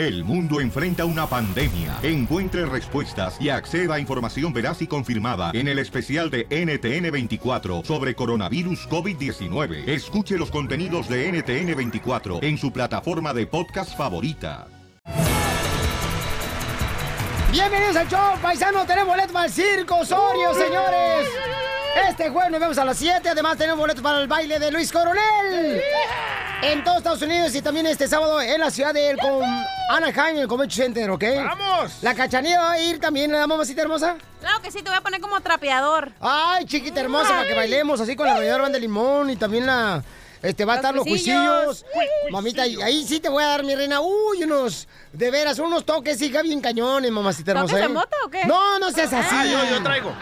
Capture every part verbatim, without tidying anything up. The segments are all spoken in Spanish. El mundo enfrenta una pandemia. Encuentre respuestas y acceda a información veraz y confirmada en el especial de N T N veinticuatro sobre coronavirus COVID diecinueve. Escuche los contenidos de N T N veinticuatro en su plataforma de podcast favorita. Bienvenidos al show, paisano. Tenemos boletos para el Circo Osorio, señores. Este jueves nos vemos a las siete. Además, tenemos boletos para el baile de Luis Coronel en todos Estados Unidos, y también este sábado en la ciudad de Anaheim, en el Comedy Center, ¿ok? ¡Vamos! ¿La Cachanilla va a ir también, la mamacita hermosa? Claro que sí, te voy a poner como trapeador. ¡Ay, chiquita hermosa! Ay. Para que bailemos así con la mayor banda de limón y también la... Este, va a estar los cuisillos. Mamita, ahí, ahí sí te voy a dar, mi reina. Uy, unos, de veras, unos toques, hija, bien cañones, mamacita hermosa. ¿Toques de mota o qué? No, no seas así. Ah, yo, yo traigo.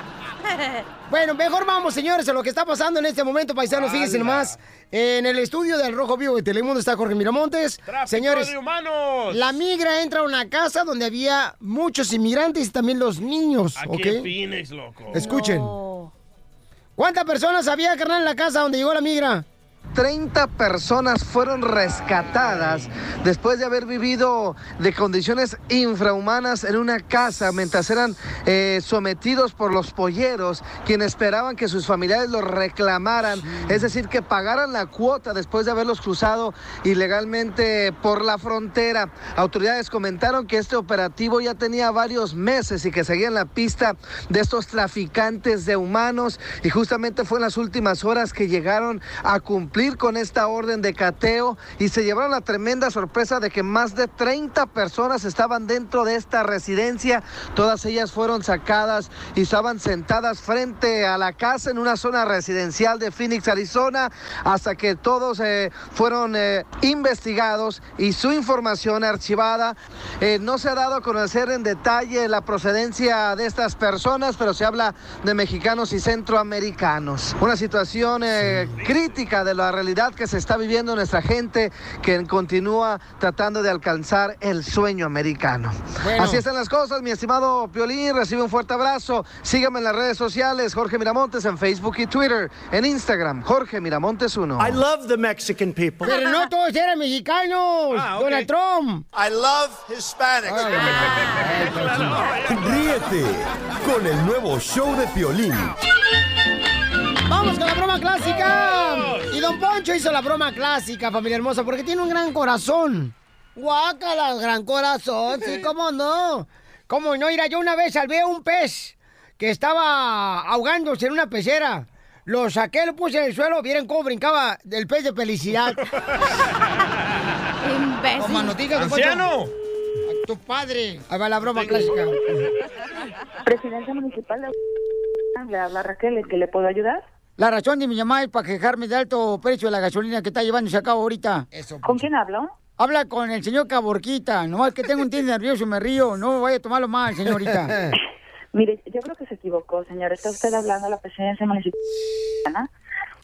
Bueno, mejor vamos, señores, a lo que está pasando en este momento, paisanos. Fíjense Alba. nomás, en el estudio del Rojo Vivo de Telemundo está Jorge Miramontes. Tráfico, señores, de humanos. La migra entra a una casa donde había muchos inmigrantes y también los niños. Aquí ¿okay? en Phoenix, loco. Escuchen. No. ¿Cuántas personas había, carnal, en la casa donde llegó la migra? treinta personas fueron rescatadas después de haber vivido de condiciones infrahumanas en una casa mientras eran eh, sometidos por los polleros, quienes esperaban que sus familiares los reclamaran, es decir, que pagaran la cuota después de haberlos cruzado ilegalmente por la frontera. Autoridades comentaron que este operativo ya tenía varios meses y que seguían la pista de estos traficantes de humanos, y justamente fue en las últimas horas que llegaron a cumplir con esta orden de cateo y se llevaron la tremenda sorpresa de que más de treinta personas estaban dentro de esta residencia. Todas ellas fueron sacadas y estaban sentadas frente a la casa en una zona residencial de Phoenix, Arizona, hasta que todos eh, fueron eh, investigados y su información archivada. Eh, no se ha dado a conocer en detalle la procedencia de estas personas, pero se habla de mexicanos y centroamericanos. Una situación eh, crítica de la La realidad que se está viviendo nuestra gente, que continúa tratando de alcanzar el sueño americano. Bueno. Así están las cosas, mi estimado Piolín. Recibe un fuerte abrazo. Sígame en las redes sociales, Jorge Miramontes, en Facebook y Twitter. En Instagram, Jorge Miramontes uno. I love the Mexican people. Pero no todos eran mexicanos. Ah, okay. Donald Trump. I love Hispanics. Ah, ah, ah, ríete con el nuevo show de Piolín. ¡Vamos con la broma clásica! Y Don Poncho hizo la broma clásica, familia hermosa, porque tiene un gran corazón. ¡Guácala, gran corazón! Sí, ¿cómo no? ¿Cómo no? Mira, yo una vez salvé a un pez que estaba ahogándose en una pecera. Lo saqué, lo puse en el suelo, vieron cómo brincaba el pez de felicidad. ¡Imbécil! Como nos digas, ¡anciano! A tu padre. Ahí va la broma clásica. Presidencia municipal de... Le habla Raquel, ¿que le puedo ayudar? La razón de mi llamada es para quejarme de alto precio de la gasolina que está llevándose a cabo ahorita. Eso. ¿Con quién hablo? Habla con el señor Caborquita. Nomás que tengo un tío nervioso y me río. No vaya a tomarlo mal, señorita. Mire, yo creo que se equivocó, señor. Está usted hablando a la presidencia municipal.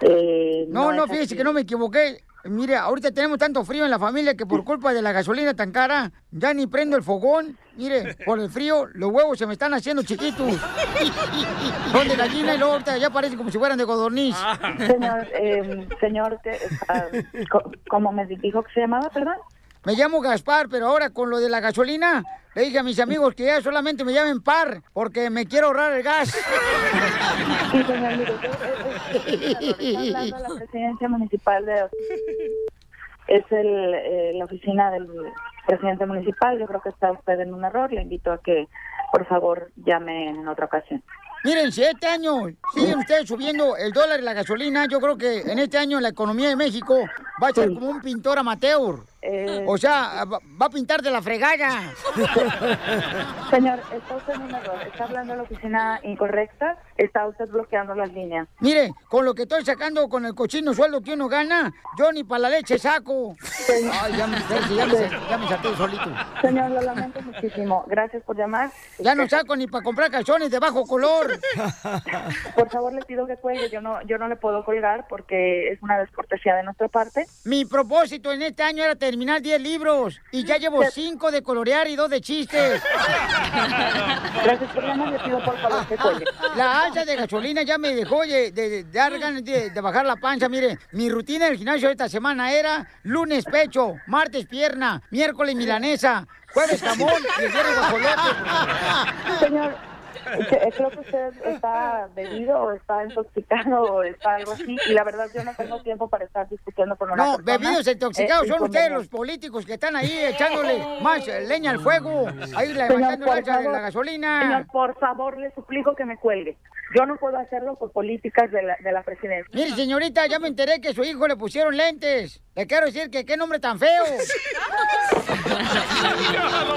Eh, no, no, no fíjese que no me equivoqué. Mire, ahorita tenemos tanto frío en la familia que por culpa de la gasolina tan cara, ya ni prendo el fogón. Mire, por el frío, los huevos se me están haciendo chiquitos. Son de gallina y luego ahorita ya parecen como si fueran de codorniz. Señor, eh, señor, uh, ¿cómo me dijo que se llamaba, perdón? Me llamo Gaspar, pero ahora con lo de la gasolina, le dije a mis amigos que ya solamente me llamen Par, porque me quiero ahorrar el gas. Sí, señor, mire, está hablando la presidencia municipal de... Es el, eh, la oficina del presidente municipal. Yo creo que está usted en un error. Le invito a que, por favor, llame en otra ocasión. Miren, si este año siguen ustedes subiendo el dólar y la gasolina, yo creo que en este año la economía de México va a ser como un pintor amateur. Eh... O sea, va a pintar de la fregada. Señor, está usted en un error. Está hablando de la oficina incorrecta. Está usted bloqueando las líneas. Mire, con lo que estoy sacando con el cochino sueldo que uno gana, yo ni para la leche saco. Señor... Ay, ya me, ya me, ya me saqué solito. Señor, lo lamento muchísimo. Gracias por llamar. Ya no saco ni para comprar calzones de bajo color. Por favor, le pido que cuelgue. Yo no, yo no le puedo colgar porque es una descortesía de nuestra parte. Mi propósito en este año era terminar diez libros y ya llevo cinco de colorear y dos de chistes. Gracias por llamar. Le pido por favor que cuelgue. La alza de gasolina ya me dejó de, de, de, de, de bajar la panza. Mire, mi rutina del gimnasio esta semana era lunes pecho, martes pierna, miércoles milanesa, Jueves jamón y el viernes guajolote. Señor, creo que usted está bebido o está intoxicado o está algo así. Y la verdad, yo no tengo tiempo para estar discutiendo con una no, persona. No, bebidos e intoxicados eh, son ustedes los políticos que están ahí echándole más leña al fuego. Ahí levantando la, favor, la gasolina. Señor, por favor, le suplico que me cuelgue. Yo no puedo hacerlo por políticas de la, de la presidencia. Mire, señorita, ya me enteré que a su hijo le pusieron lentes. Le quiero decir que qué nombre tan feo.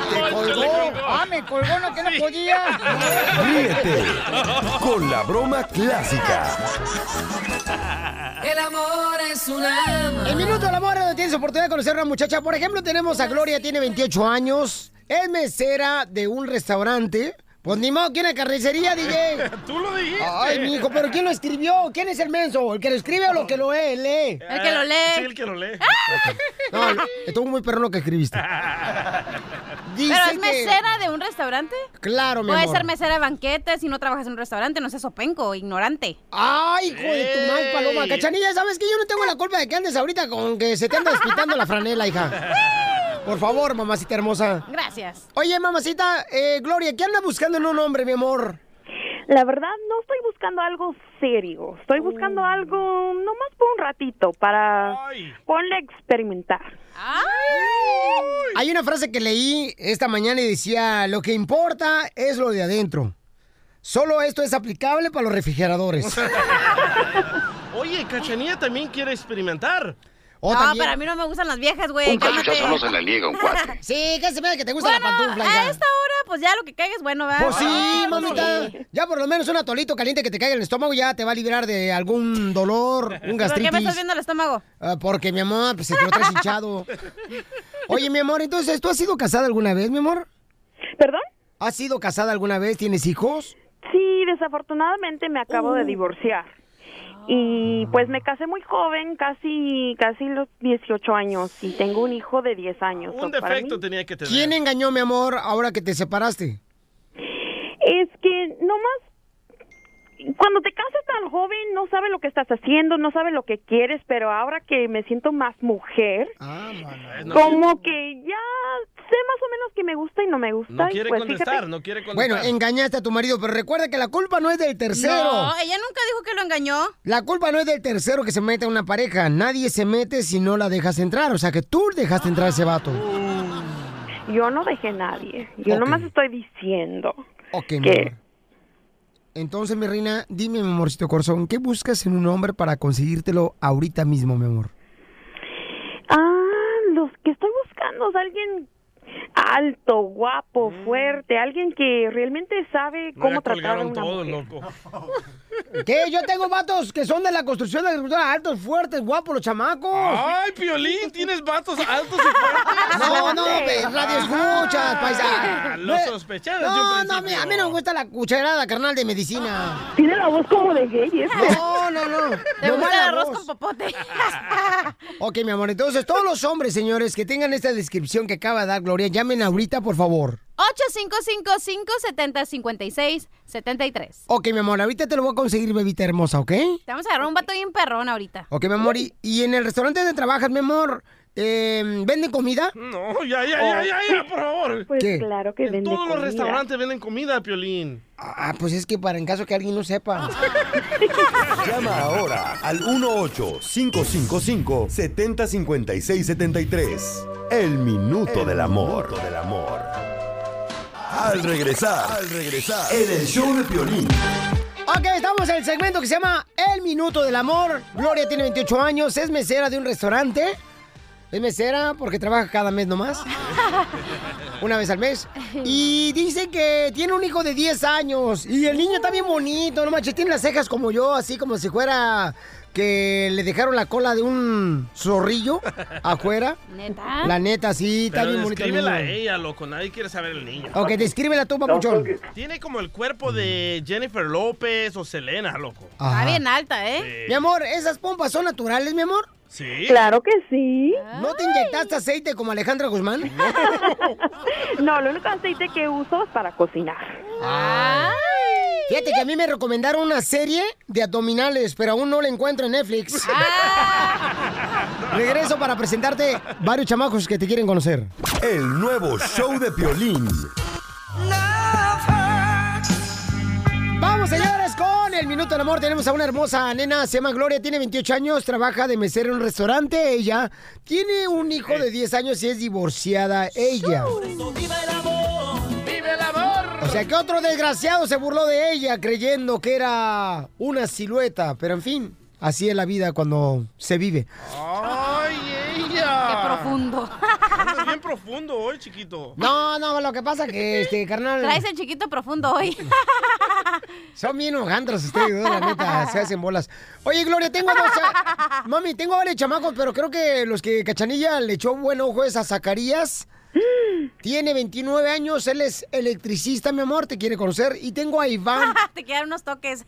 ¿Te colgó? Ah, me colgó, no, que no podía. Ríete con la broma clásica. El amor es una... En Minuto del Amor tienes oportunidad de conocer a una muchacha. Por ejemplo, tenemos a Gloria, tiene veintiocho años. Es mesera de un restaurante. Pues ni modo, ¿quién es carnicería, D J? Tú lo dijiste. Ay, mijo, ¿pero quién lo escribió? ¿Quién es el menso? ¿El que lo escribe o lo que lo lee? lee? El que lo lee. Sí, el que lo lee. Ah. Okay. No, estuvo muy perro lo que escribiste. Dice ¿Pero es mesera que... de un restaurante? Claro, mi amor. Puede ser mesera de banquetes si no trabajas en un restaurante. No seas openco, ignorante. Ay, hijo de tu mal, paloma. Cachanilla, ¿sabes qué? Yo no tengo la culpa de que andes ahorita con que se te andas quitando la franela, hija. Por favor, mamacita hermosa. Gracias. Oye, mamacita, eh, Gloria, ¿qué andas buscando en un hombre, mi amor? La verdad, no estoy buscando algo serio. Estoy buscando uh. algo nomás por un ratito para Ay. ponle a experimentar. Ay. Hay una frase que leí esta mañana y decía, lo que importa es lo de adentro. Solo esto es aplicable para los refrigeradores. Oye, Cachanilla también quiere experimentar. Oh, no, también. Para mí no me gustan las viejas, güey. Un cachuchazo no se la liga, un cuate. Sí, que se vea que te gusta, bueno, la pantufla. Bueno, a esta hora, pues ya lo que caiga es bueno, ¿verdad? Pues sí, ah, mamita. Sí. Ya por lo menos un atolito caliente que te caiga en el estómago ya te va a librar de algún dolor, un gastritis. ¿Por qué me estás viendo el estómago? Uh, porque, mi amor, pues se te lo traes hinchado. Oye, mi amor, entonces, ¿tú has sido casada alguna vez, mi amor? ¿Perdón? ¿Has sido casada alguna vez? ¿Tienes hijos? Sí, desafortunadamente me acabo uh. de divorciar. Y pues me casé muy joven, casi casi los dieciocho años, y tengo un hijo de diez años. Un defecto tenía que tener. ¿Quién engañó, mi amor, ahora que te separaste? Es que nomás, cuando te casas tan joven, no sabes lo que estás haciendo, no sabes lo que quieres, pero ahora que me siento más mujer, ah, bueno, como no, que ya... sé más o menos que me gusta y no me gusta. No quiere pues, contestar, fíjate. no quiere contestar. Bueno, engañaste a tu marido, pero recuerda que la culpa no es del tercero. No, ella nunca dijo que lo engañó. La culpa no es del tercero que se mete a una pareja. Nadie se mete si no la dejas entrar. O sea, que tú dejaste entrar a ese vato. Uh, yo no dejé a nadie. Yo okay. nomás estoy diciendo okay, que... Mi amor. Entonces, mi reina, dime, mi amorcito corazón, ¿qué buscas en un hombre para conseguírtelo ahorita mismo, mi amor? Ah, los que estoy buscando es alguien... alto, guapo, fuerte, alguien que realmente sabe cómo no tratar a una todo, mujer. Loco. ¿Qué? Yo tengo vatos que son de la construcción de la agricultura, altos, fuertes, guapos, los chamacos. Ay, Piolín, tienes vatos altos y fuertes. No, no, radio escuchas, paisano. Lo sospechaba. No, no, a mí no me gusta la cucharada, carnal, de medicina. Tiene la voz como de gay, este. No, no, no. Te gusta el arroz con popote. Ok, mi amor, entonces todos los hombres, señores, que tengan esta descripción que acaba de dar Gloria, llamen ahorita, por favor. ocho cinco cinco, cinco siete cero, cinco seis siete tres. Ok, mi amor, ahorita te lo voy a conseguir, bebita hermosa, ¿ok? Te vamos a agarrar un vato bien perrón ahorita. Ok, mi amor, y, y en el restaurante donde trabajas, mi amor, eh, ¿venden comida? No, ya, ya, oh. ya, ya, ya, por favor. Pues ¿qué? Claro que venden comida. En todos los restaurantes venden comida, Piolín. Ah, pues es que para en caso que alguien no sepa. Llama ahora al uno ocho cinco cinco cinco, siete cero cinco seis siete tres. El Minuto del Amor. Minuto del Amor. Al regresar, al regresar, en el show de Piolín. Ok, estamos en el segmento que se llama El Minuto del Amor. Gloria tiene veintiocho años, es mesera de un restaurante. Es mesera porque trabaja cada mes nomás. Una vez al mes. Y dice que tiene un hijo de diez años. Y el niño está bien bonito, no manches. Tiene las cejas como yo, así como si fuera... que le dejaron la cola de un zorrillo afuera. ¿Neta? La neta, sí, está bien bonito. Descríbela a ella, loco, nadie quiere saber el niño. Ok, descríbela tú, papuchón. Tiene como el cuerpo de Jennifer López o Selena, loco. Ajá. Está bien alta, ¿eh? Sí. Mi amor, ¿esas pompas son naturales, mi amor? Sí. Claro que sí. ¿No te inyectaste aceite como Alejandra Guzmán? No, no, lo único aceite que uso es para cocinar. Ay. Fíjate que a mí me recomendaron una serie de abdominales, pero aún no la encuentro en Netflix. Ah. Regreso para presentarte varios chamacos que te quieren conocer. El nuevo show de Piolín. Vamos, señores, con el Minuto del Amor. Tenemos a una hermosa nena, se llama Gloria, tiene veintiocho años, trabaja de mesera en un restaurante. Ella tiene un hijo de diez años y es divorciada ella. ¡Viva el amor! ¡Viva el amor! O sea, que otro desgraciado se burló de ella creyendo que era una silueta. Pero, en fin, así es la vida cuando se vive. ¡Ay, ella! ¡Qué profundo! Bien profundo hoy, chiquito. No, no, lo que pasa es que, este, carnal... Traes el chiquito profundo hoy. Son bien hojandros ustedes, la neta, se hacen bolas. Oye, Gloria, tengo dos... Mami, tengo varios chamacos, pero creo que los que Cachanilla le echó buen ojo es a Zacarías. Tiene veintinueve años, él es electricista, mi amor, te quiere conocer. Y tengo a Iván. Te quedaron unos toques.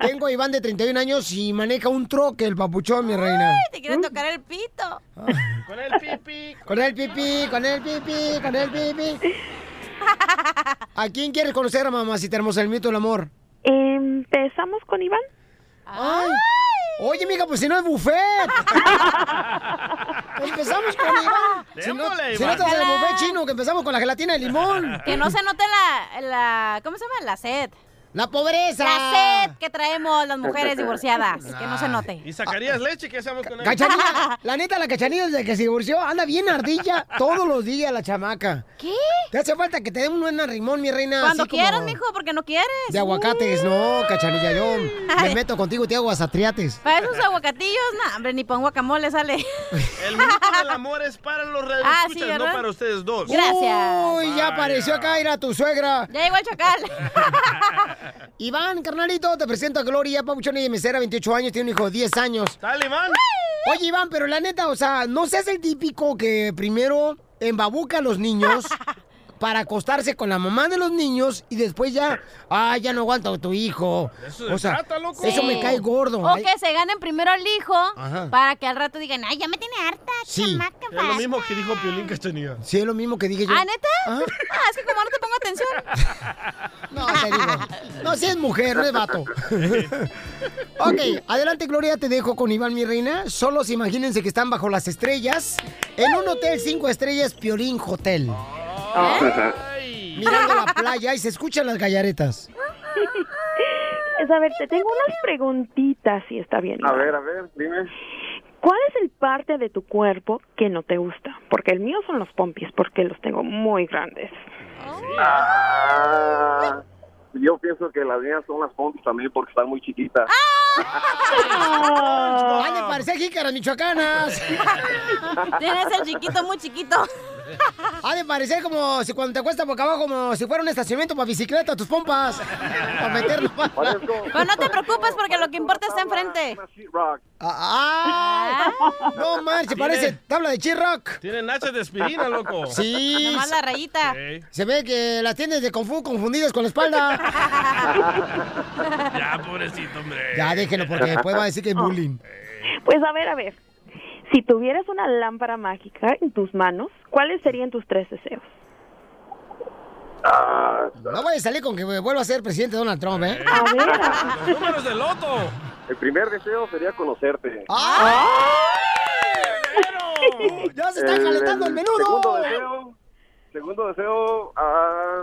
Tengo a Iván de treinta y un años y maneja un troque, el papuchón, mi reina. Ay, te quieren tocar el pito. Con el pipí. Con el pipí, con el pipí, con el pipí. ¿A quién quieres conocer, mamá, si te hermosa el mito del amor? Empezamos con Iván. Ay. Oye, mija, pues si no es buffet. Empezamos con Iván. Si no, si no te vas al buffet chino, que empezamos con la gelatina de limón. Que no se note la, la... ¿Cómo se llama? La sed. La pobreza. La sed que traemos las mujeres divorciadas. Nah. Que no se note. Y sacarías leche, ¿qué hacemos con él? Cachanilla. La neta, la Cachanilla desde que se divorció anda bien ardilla todos los días, la chamaca. ¿Qué? Te hace falta que te den un buen arrimón, mi reina. Cuando quieras, mijo, porque no quieres. De aguacates, no, Cachanilla. Yo me meto contigo y te hago azatriates. Para esos aguacatillos, no, hombre, ni para un guacamole sale. El Minuto del Amor es para los radioescuchas, ah, sí, no para ustedes dos. Gracias. Uy, ya apareció acá, era tu suegra. Ya llegó el chacal. Iván, carnalito, te presento a Gloria, papuchón, y mesera, veintiocho años, tiene un hijo de diez años. ¡Dale, Iván! Oye, Iván, pero la neta, o sea, no seas el típico que primero embabuca a los niños para acostarse con la mamá de los niños y después ya, ah, ya no aguanto a tu hijo. Eso o sea, trata, loco. Eso sí. Me cae gordo. O ay. Que se ganen primero al hijo. Ajá. Para que al rato digan, ay, ya me tiene harta, sí. Chamaca, es lo mismo que dijo Piolín Castanilla. Sí, es lo mismo que dije yo. ¿Ah, neta? ¿Ah? Ah, es que como no te pongo atención. No, te digo. No, si es mujer, no es vato. Ok, adelante, Gloria, te dejo con Iván, mi reina. Solos imagínense que están bajo las estrellas en un hotel cinco estrellas, Piolín Hotel. ¿Eh? Mirando la playa y se escuchan las gallaretas. A ver, te tengo unas preguntitas, si está bien. A ver, a ver, dime. ¿Cuál es el parte de tu cuerpo que no te gusta? Porque el mío son los pompis, porque los tengo muy grandes. Sí. Ah, yo pienso que las mías son las pompis también porque están muy chiquitas. ¡Ah! ¡Ay, me parece jícaras michoacanas! Tienes el chiquito muy chiquito. Ha de parecer como si cuando te acuestas boca abajo, como si fuera un estacionamiento para bicicleta, tus pompas. Para meterlo. Pero no te preocupes porque lo que importa está enfrente. Ah, ah, no manches, parece tabla de Chiroc. Tiene nachas de aspirina, loco. Sí. Nomás la rayita. Okay. Se ve que las tienes de Kung Fu confundidas con la espalda. Ya, pobrecito, hombre. Ya, déjenlo porque después va a decir que es bullying. Pues a ver, a ver. Si tuvieras una lámpara mágica en tus manos, ¿cuáles serían tus tres deseos? Ah, no voy a salir con que vuelva a ser presidente Donald Trump, ¿eh? A ver. Los números del loto. El primer deseo sería conocerte. ¡Ah! ¡Ay! ¡Ya se está el, calentando el, el menudo! Segundo deseo, segundo deseo a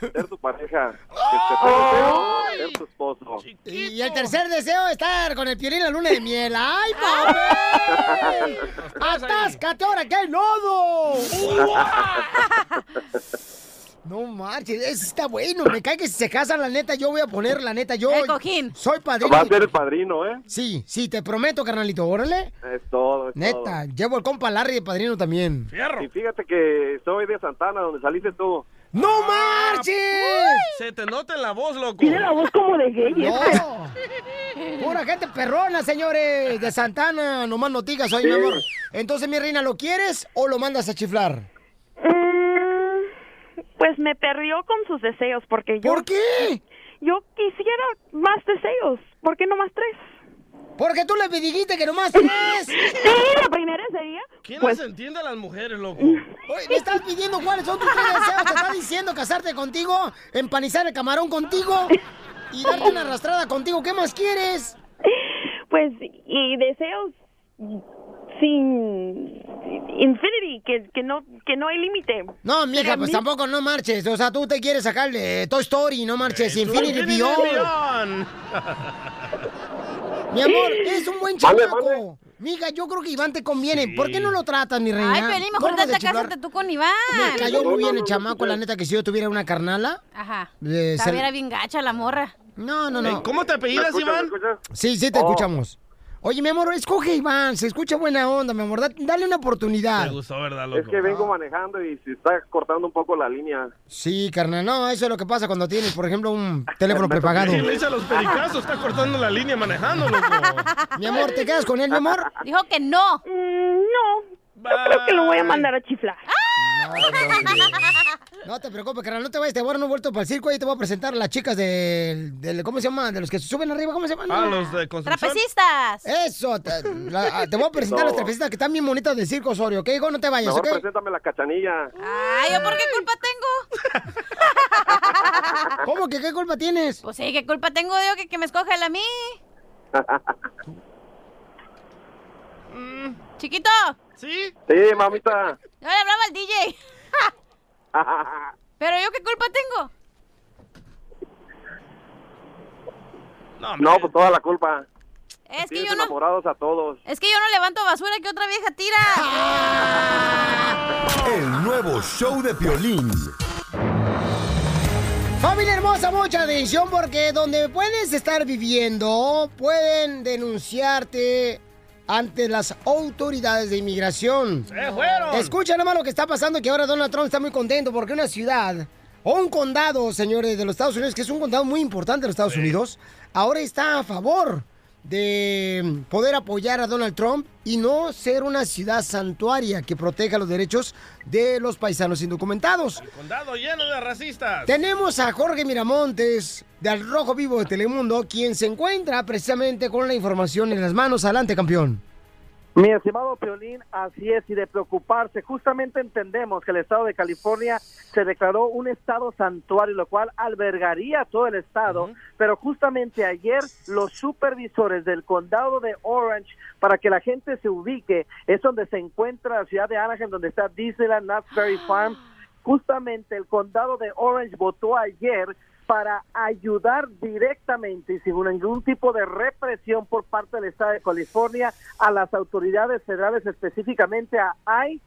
ser tu pareja. ¡Oh! El tercer deseo, ser tu esposo. Chiquito. Y el tercer deseo, estar con el Piolín en la luna de miel. ¡Ay, papi! ¡Atáscate ahora que hay nodo! No marches, eso está bueno, me cae que si se casan, la neta, yo voy a poner, la neta, yo... El cojín. Soy padrino. Vas a ser el padrino, ¿eh? Sí, sí, te prometo, carnalito, órale. Es todo, es neta, todo. Llevo el compa Larry de padrino también. ¡Fierro! Y fíjate que soy de Santa Ana, donde saliste tú. ¡No ah, marches! Uy. Se te nota en la voz, loco. Tiene la voz como de gay. No. Pura gente perrona, señores, de Santa Ana, nomás no digas hoy, sí. Mi amor. Entonces, mi reina, ¿lo quieres o lo mandas a chiflar? Pues me perdió con sus deseos, porque yo... ¿Por qué? Yo quisiera más deseos. ¿Por qué no más tres? Porque tú le dijiste que no más tres. Sí, la primera sería... ¿Quién pues... las entiende a las mujeres, loco? Oye, me estás pidiendo cuáles son tus tres deseos. Te está diciendo casarte contigo, empanizar el camarón contigo y darte una arrastrada contigo. ¿Qué más quieres? Pues, y deseos... sin infinity, que, que no que no hay límite. No, mija, pues mí... tampoco no marches. O sea, tú te quieres sacarle eh, Toy Story, no marches. Eh, Infinity Beyond. Mi amor, es un buen chamaco. Vale, vale. Mija, yo creo que Iván te conviene. Sí. ¿Por qué no lo tratas, mi reina? Ay, Pelín, mejor date cásate tú con Iván. Me cayó muy bien el chamaco, la neta, que si yo tuviera una carnala... Ajá. Eh, se viera bien gacha la morra. No, no, no. ¿Cómo te apellidas, Iván? Sí, sí, te oh. escuchamos. Oye, mi amor, escoge Iván, se escucha buena onda, mi amor, dale una oportunidad. Me gustó, ¿verdad, loco? Es que vengo manejando y se está cortando un poco la línea. Sí, carnal, no, eso es lo que pasa cuando tienes, por ejemplo, un teléfono prepagado. Sí, le hice a los pericazos, está cortando la línea manejando, loco. Mi amor, ¿te quedas con él, mi amor? Dijo que no. Mm, no. Bye. Yo creo que lo voy a mandar a chiflar. No, no, no te preocupes, carnal, no te vayas, te voy a dar un vuelto para el circo. Ahí te voy a presentar a las chicas del, del... ¿Cómo se llaman? De los que suben arriba, ¿cómo se llaman? Ah, los de construcción. ¡Trapecistas! Eso, te, la, te voy a presentar no. a las trapecistas que están bien bonitas del Circo Osorio, ¿ok? No te vayas, mejor ¿ok? preséntame la Cachanilla. Ay, ¿yo por qué culpa tengo? ¿Cómo que qué culpa tienes? Pues sí, ¿qué culpa tengo yo que, que me escoja él a mí? mm. Chiquito. ¿Sí? Sí, mamita. Yo le hablaba al D J. ¿Pero yo qué culpa tengo? No, no, pues toda la culpa. Es que yo no... enamorados a todos. Es que yo no levanto basura que otra vieja tira. El nuevo show de Piolín. Familia hermosa, mucha atención porque donde puedes estar viviendo, pueden denunciarte ante las autoridades de inmigración. ¡Se fueron! Escucha nada más lo que está pasando, que ahora Donald Trump está muy contento porque una ciudad o un condado, señores, de los Estados Unidos, que es un condado muy importante de los Estados sí. Unidos, ahora está a favor de poder apoyar a Donald Trump y no ser una ciudad santuaria que proteja los derechos de los paisanos indocumentados. El condado lleno de racistas. Tenemos a Jorge Miramontes, del Rojo Vivo de Telemundo, quien se encuentra precisamente con la información en las manos. Adelante, campeón. Mi estimado Piolín, así es, y de preocuparse, justamente entendemos que el estado de California se declaró un estado santuario, lo cual albergaría todo el estado, uh-huh. pero justamente ayer los supervisores del condado de Orange, para que la gente se ubique, es donde se encuentra la ciudad de Anaheim, donde está Disneyland, Knott's Berry Farm, justamente el condado de Orange votó ayer para ayudar directamente y sin ningún tipo de represión por parte del estado de California a las autoridades federales, específicamente a I C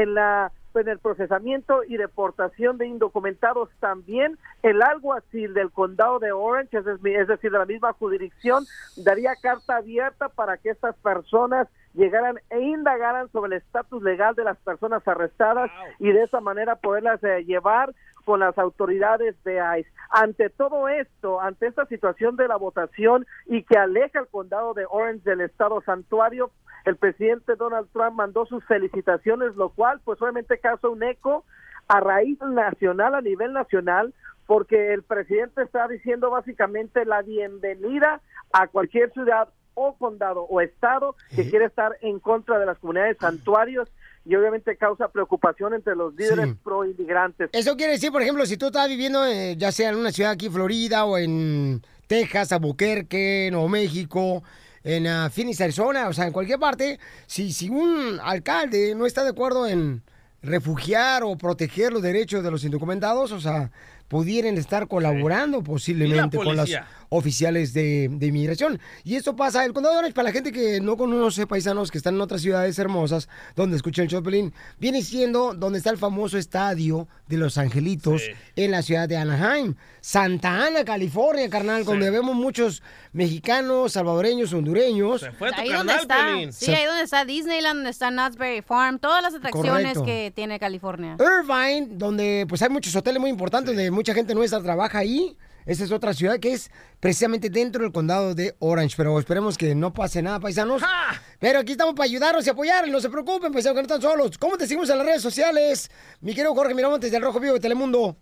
E, en la en el procesamiento y deportación de indocumentados. También el alguacil del condado de Orange, es decir, de la misma jurisdicción, daría carta abierta para que estas personas llegaran e indagaran sobre el estatus legal de las personas arrestadas y de esa manera poderlas eh, llevar con las autoridades de I C E. Ante todo esto, ante esta situación de la votación y que aleja el condado de Orange del estado santuario, el presidente Donald Trump mandó sus felicitaciones, lo cual pues obviamente causa un eco a raíz nacional, a nivel nacional, porque el presidente está diciendo básicamente la bienvenida a cualquier ciudad o condado o estado que quiere estar en contra de las comunidades santuarios. Y obviamente causa preocupación entre los líderes sí. pro-inmigrantes. Eso quiere decir, por ejemplo, si tú estás viviendo eh, ya sea en una ciudad aquí, Florida, o en Texas, Albuquerque, Nuevo México, en uh, Phoenix, Arizona, o sea, en cualquier parte, si, si un alcalde no está de acuerdo en refugiar o proteger los derechos de los indocumentados, o sea, pudieran estar colaborando sí. posiblemente la con las oficiales de, de inmigración. Y esto pasa, el condado de Orange, para la gente que no conoce, paisanos que están en otras ciudades hermosas, donde escucha el Chapelín, viene siendo donde está el famoso estadio de Los Angelitos sí. en la ciudad de Anaheim, Santa Ana, California, carnal, sí. donde vemos muchos mexicanos, salvadoreños, hondureños. Se fue tu ahí carnal, donde está, Pelín. Sí, se... ahí donde está Disneyland, donde está Knott's Berry Farm, todas las atracciones correcto. Que tiene California. Irvine, donde pues hay muchos hoteles muy importantes, sí. donde mucha gente nuestra trabaja ahí. Esa es otra ciudad que es precisamente dentro del condado de Orange. Pero esperemos que no pase nada, paisanos. ¡Ja! Pero aquí estamos para ayudarlos y apoyarlos. No se preocupen, paisanos, que no están solos. ¿Cómo te seguimos en las redes sociales? Mi querido Jorge Miramontes del Rojo Vivo de Telemundo.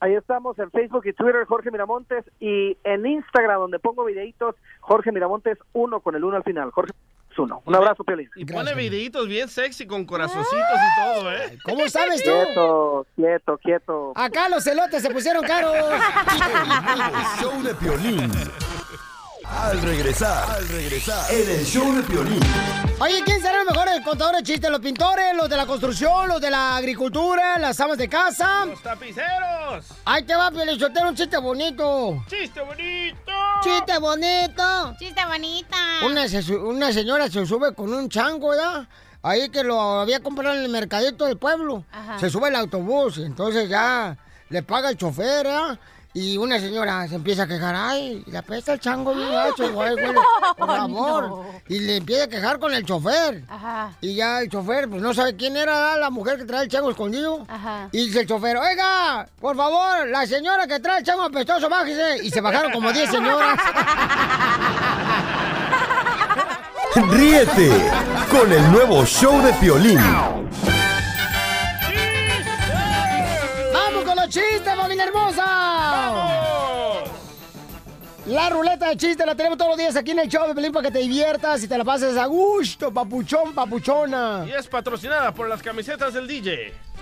Ahí estamos en Facebook y Twitter, Jorge Miramontes. Y en Instagram, donde pongo videitos, Jorge Miramontes uno con el uno al final. Jorge uno. Un abrazo, Piolín. Y gracias, pone videitos bien sexy con corazoncitos y todo, ¿eh? ¿Cómo sabes tú? Quieto, quieto, quieto. Acá los elotes se pusieron caros. El nuevo show de Piolín. Al regresar, al regresar, en el show de Piolín. Oye, ¿quién será el mejor contador de chistes? ¿Los pintores, los de la construcción, los de la agricultura, las amas de casa? ¡Los tapiceros! ¡Ahí te va, Piolín! Yo tengo un chiste bonito. ¡Chiste bonito! ¡Chiste bonito! ¡Chiste bonita! Una, se, una señora se sube con un chango, ¿ya? Ahí que lo había comprado en el mercadito del pueblo. Ajá. Se sube el autobús, entonces ya le paga el chofer, ¿eh? Y una señora se empieza a quejar, ay, le apesta el chango bien gacho, güey, güey, por favor. No. Y le empieza a quejar con el chofer. Ajá. Y ya el chofer, pues no sabe quién era la mujer que trae el chango escondido. Ajá. Y dice el chofer, oiga, por favor, la señora que trae el chango apestoso, bájese. Y se bajaron como diez señoras. Ríete con el nuevo show de Piolín. ¡Vamos con los chistes, familia hermosa! ¡Vamos! La ruleta de chistes la tenemos todos los días aquí en el show de Piolín para que te diviertas y te la pases a gusto, papuchón, papuchona. Y es patrocinada por las camisetas del D J.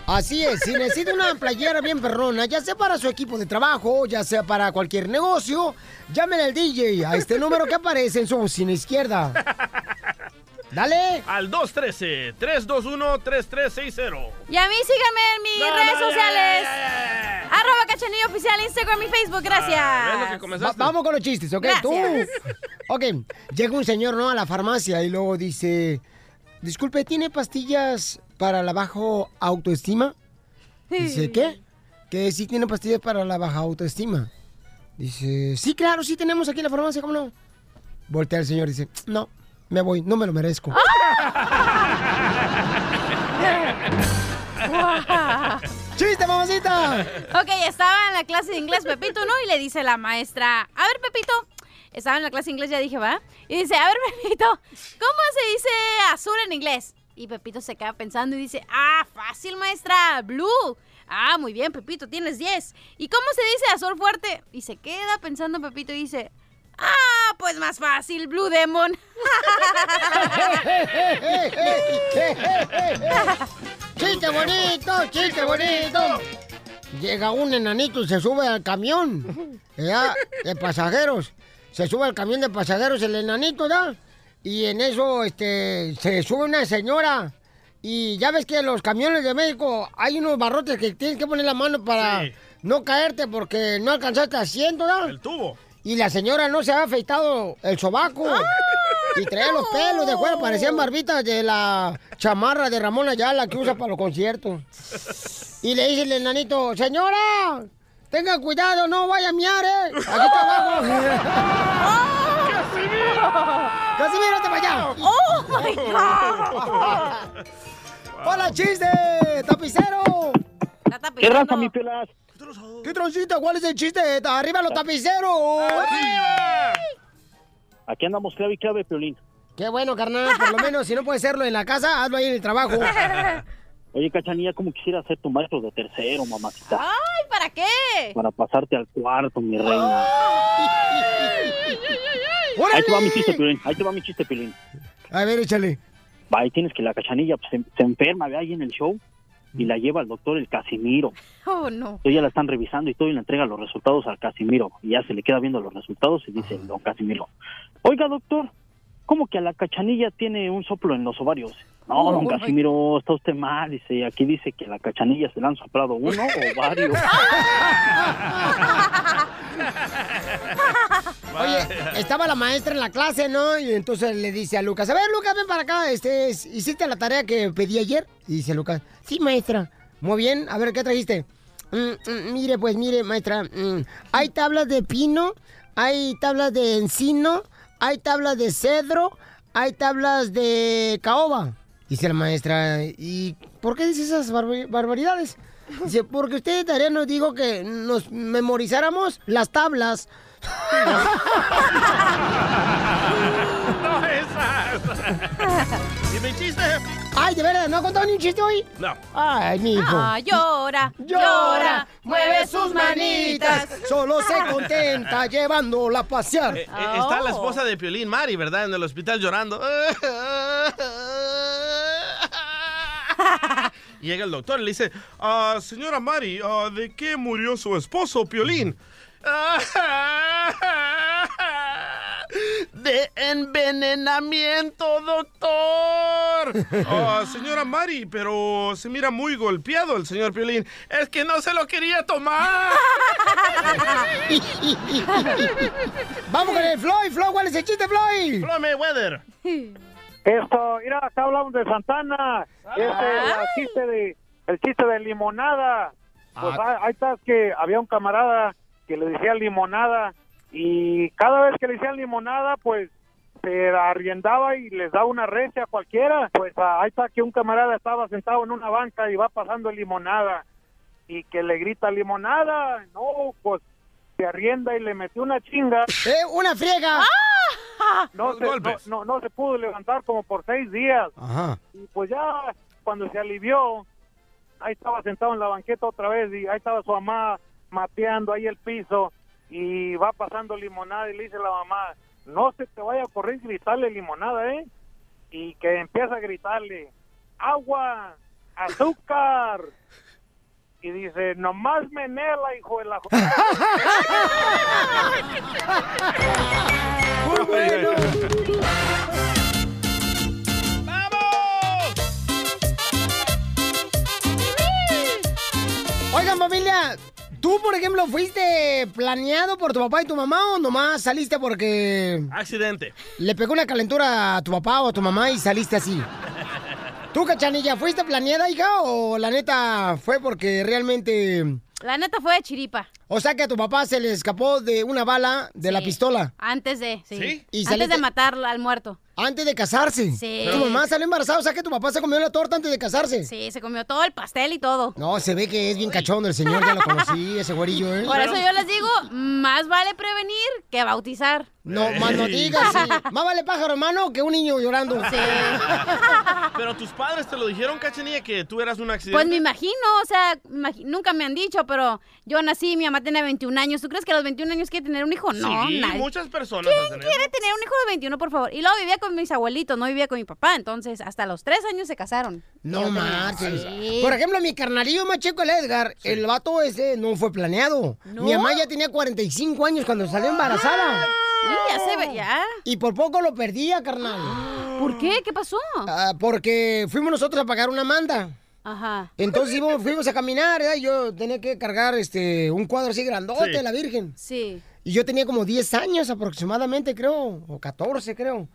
Así es, si necesita una playera bien perrona, ya sea para su equipo de trabajo, ya sea para cualquier negocio, llamen al D J a este número que aparece en su bocina izquierda. ¡Dale! Al dos uno tres, tres dos uno, tres tres seis cero. Y a mí síganme en mis no, redes no, sociales. Ya, ya, ya, ya. Arroba Cachanilla Oficial, Instagram y Facebook, gracias. Ah, Va vamos con los chistes, ¿ok? Gracias. Tú. Ok, llega un señor, ¿no? A la farmacia y luego dice, disculpe, ¿tiene pastillas para la baja autoestima? Dice, ¿qué? Que sí tiene pastillas para la baja autoestima. Dice, sí, claro, sí tenemos aquí en la farmacia, ¿cómo no? Voltea el señor y dice, no, me voy, no me lo merezco. ¡Ah! ¡Chiste, mamacita! Ok, estaba en la clase de inglés Pepito, ¿no? Y le dice la maestra, a ver, Pepito. Estaba en la clase de inglés, ya dije, ¿va? Y dice, a ver, Pepito, ¿cómo se dice azul en inglés? Y Pepito se queda pensando y dice, ah, fácil, maestra, blue. Ah, muy bien, Pepito, tienes diez. ¿Y cómo se dice azul fuerte? Y se queda pensando Pepito y dice, ah, pues más fácil, Blue Demon. ¡Chiste bonito, chiste bonito! Llega un enanito y se sube al camión, ¿ya? De pasajeros. Se sube al camión de pasajeros el enanito, ¿ya? Y en eso, este, se sube una señora. Y ya ves que en los camiones de México hay unos barrotes que tienes que poner la mano para sí. no caerte porque no alcanzaste asiento, ¿no? El tubo. Y la señora no se había afeitado el sobaco. ¡Ah! Y traía los pelos de fuera, parecían barbitas de la chamarra de Ramón Ayala que usa para los conciertos. Y le dice el enanito, señora, tenga cuidado, no vaya a miar, ¿eh? Aquí está abajo. ¡Casimiro, te vaya! ¡Oh, my God! ¡Hola, chiste! ¡Tapicero! ¿Qué raza, mi pelas? ¿Qué troncito? ¿Cuál es el chiste? ¡Arriba los tapiceros! ¡Arriba! Aquí andamos clave y clave, Piolín. Qué bueno, carnal. Por lo menos, si no puedes hacerlo en la casa, hazlo ahí en el trabajo. Oye, Cachanilla, ¿cómo quisiera ser tu maestro de tercero, mamacita? ¡Ay, ¿para qué? Para pasarte al cuarto, mi reina. ¡Ay! ¡Órale! Ahí te va mi chiste, Piolín. Ahí te va mi chiste, Piolín. A ver, échale. Va, ahí tienes que la Cachanilla pues, se, se enferma, ve ahí en el show y la lleva al doctor el Casimiro. Oh, no. Entonces ya la están revisando y todo y le entrega los resultados al Casimiro. Y ya se le queda viendo los resultados y dice, don Casimiro, oiga, doctor, ¿cómo que a la Cachanilla tiene un soplo en los ovarios? No, don Casimiro, está usted mal. Dice, aquí dice que a la Cachanilla se le han soplado uno o varios. Oye, estaba la maestra en la clase, ¿no? Y entonces le dice a Lucas, a ver, Lucas, ven para acá, este, ¿hiciste la tarea que pedí ayer? Y dice Lucas, sí, maestra. Muy bien, a ver, ¿qué trajiste? Mm, mm, mire, pues, mire, maestra, mm, hay tablas de pino, hay tablas de encino, hay tablas de cedro, hay tablas de caoba. Dice la maestra, ¿y por qué dice esas barba- barbaridades? Dice, porque usted, Tarea, nos dijo que nos memorizáramos las tablas. No, esas. ¿Y mi chiste? Ay, de verdad, ¿no ha contado ni un chiste hoy? No. Ay, mi hijo. Ah, llora, llora, mueve sus manitas. Solo se contenta llevándola a pasear. Eh, eh, está oh. la esposa de Piolín, Mari, ¿verdad? En el hospital llorando. Llega el doctor y le dice, ah, señora Mari, ah, ¿de qué murió su esposo, Piolín? de envenenamiento, doctor. Oh, señora Mari, pero se mira muy golpeado el señor Piolín. Es que no se lo quería tomar. Vamos con el Floyd. Floyd, ¿cuál es el chiste, Floyd? Floyd Mayweather. Esto, mira, acá hablamos de Santa Ana. Este, el chiste de, el chiste de limonada. Pues ah. ahí está, que había un camarada que le decía limonada, y cada vez que le decían limonada, pues se arriendaba y les daba una recia a cualquiera. Pues ahí está que un camarada estaba sentado en una banca y va pasando limonada, y que le grita limonada, no, pues se arrienda y le metió una chinga. ¡Eh, una friega! ¡Ah! No, se, no, no, no se pudo levantar como por seis días. Ajá. Y pues ya cuando se alivió, ahí estaba sentado en la banqueta otra vez, y ahí estaba su mamá mateando ahí el piso, y va pasando limonada, y le dice la mamá, no se te vaya a ocurrir gritarle limonada, ¿eh? Y que empieza a gritarle, agua, azúcar, y dice, nomás menela, hijo de la... ¡Muy bueno! ¡Vamos! Oigan, familia... ¿Tú, por ejemplo, fuiste planeado por tu papá y tu mamá, o nomás saliste porque... accidente. Le pegó una calentura a tu papá o a tu mamá y saliste así? ¿Tú, Cachanilla, fuiste planeada, hija, o la neta fue porque realmente... La neta fue de chiripa. O sea que a tu papá se le escapó de una bala de sí. la pistola. Antes de, sí. ¿Sí? Y antes saliste... de matar al muerto. Antes de casarse. Sí. Tu mamá salió embarazada, o sea que tu papá se comió la torta antes de casarse. Sí, se comió todo el pastel y todo. No, se ve que es bien cachondo el señor, ya lo conocí, ese güerillo, ¿eh? Por eso yo les digo, más vale prevenir que bautizar. No, más no digas, sí. Más vale pájaro hermano que un niño llorando. Sí. Pero tus padres te lo dijeron, Cachanilla, que tú eras un accidente. Pues me imagino, o sea, imag- nunca me han dicho, pero yo nací, mi mamá tenía veintiún años. ¿Tú crees que a los veintiún años quiere tener un hijo? No, sí, nadie. Muchas personas. ¿Quién quiere tener un hijo de veintiuno, por favor? Y luego vivía con mis abuelitos, no vivía con mi papá, entonces hasta los tres años se casaron. No marches. Sí. Por ejemplo, mi carnalillo más chico, el Edgar, sí. el vato ese no fue planeado. ¿No? Mi mamá ya tenía cuarenta y cinco años cuando salió embarazada. Sí, ya se veía. Y por poco lo perdía, carnal. ¿Por qué? ¿Qué pasó? Ah, porque fuimos nosotros a pagar una manda. Ajá. Entonces íbamos, fuimos a caminar, ¿eh? Yo tenía que cargar este un cuadro así grandote, sí. la Virgen. Sí. Y yo tenía como diez años aproximadamente, creo, o catorce, creo.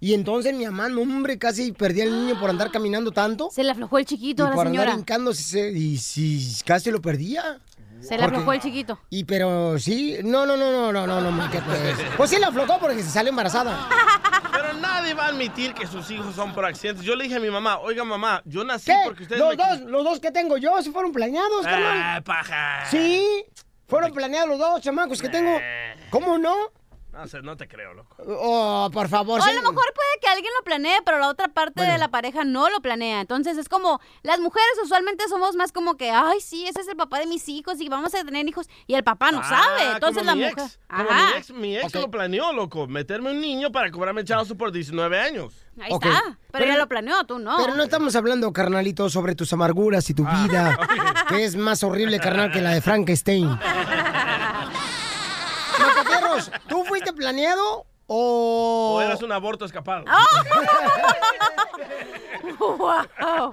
Y entonces mi mamá, no, hombre, casi perdí al niño por andar caminando tanto. Se le aflojó el chiquito a la señora. Y por andar hincándose, y, y, y casi lo perdía. Se le aflojó el chiquito. Y pero sí, no, no, no, no, no, no, no, no, pues sí le aflojó porque se salió embarazada. Pero nadie va a admitir que sus hijos son por accidentes. Yo le dije a mi mamá, oiga mamá, yo nací ¿Qué? porque ustedes... Los me... dos, los dos que tengo yo, si fueron planeados, carnal. Ah, paja. Sí, fueron planeados los dos chamacos que tengo. ¿Cómo no? No sé, no te creo, loco. Oh, por favor. O a lo mejor puede que alguien lo planee, pero la otra parte bueno. de la pareja no lo planea. Entonces es como, las mujeres usualmente somos más como que, ay, sí, ese es el papá de mis hijos y vamos a tener hijos. Y el papá no ah, sabe. Entonces la mujer... Ex. Como mi ex, mi ex okay. lo planeó, loco. Meterme un niño para cobrarme chavazo por diecinueve años. Ahí okay. está. Pero, pero ya lo planeó, tú no. Pero no estamos hablando, carnalito, sobre tus amarguras y tu ah, vida. Okay. Que es más horrible, carnal, que la de Frankenstein. Macaferros, ¿tú fuiste planeado o...? O eras un aborto escapado. Oh. Wow.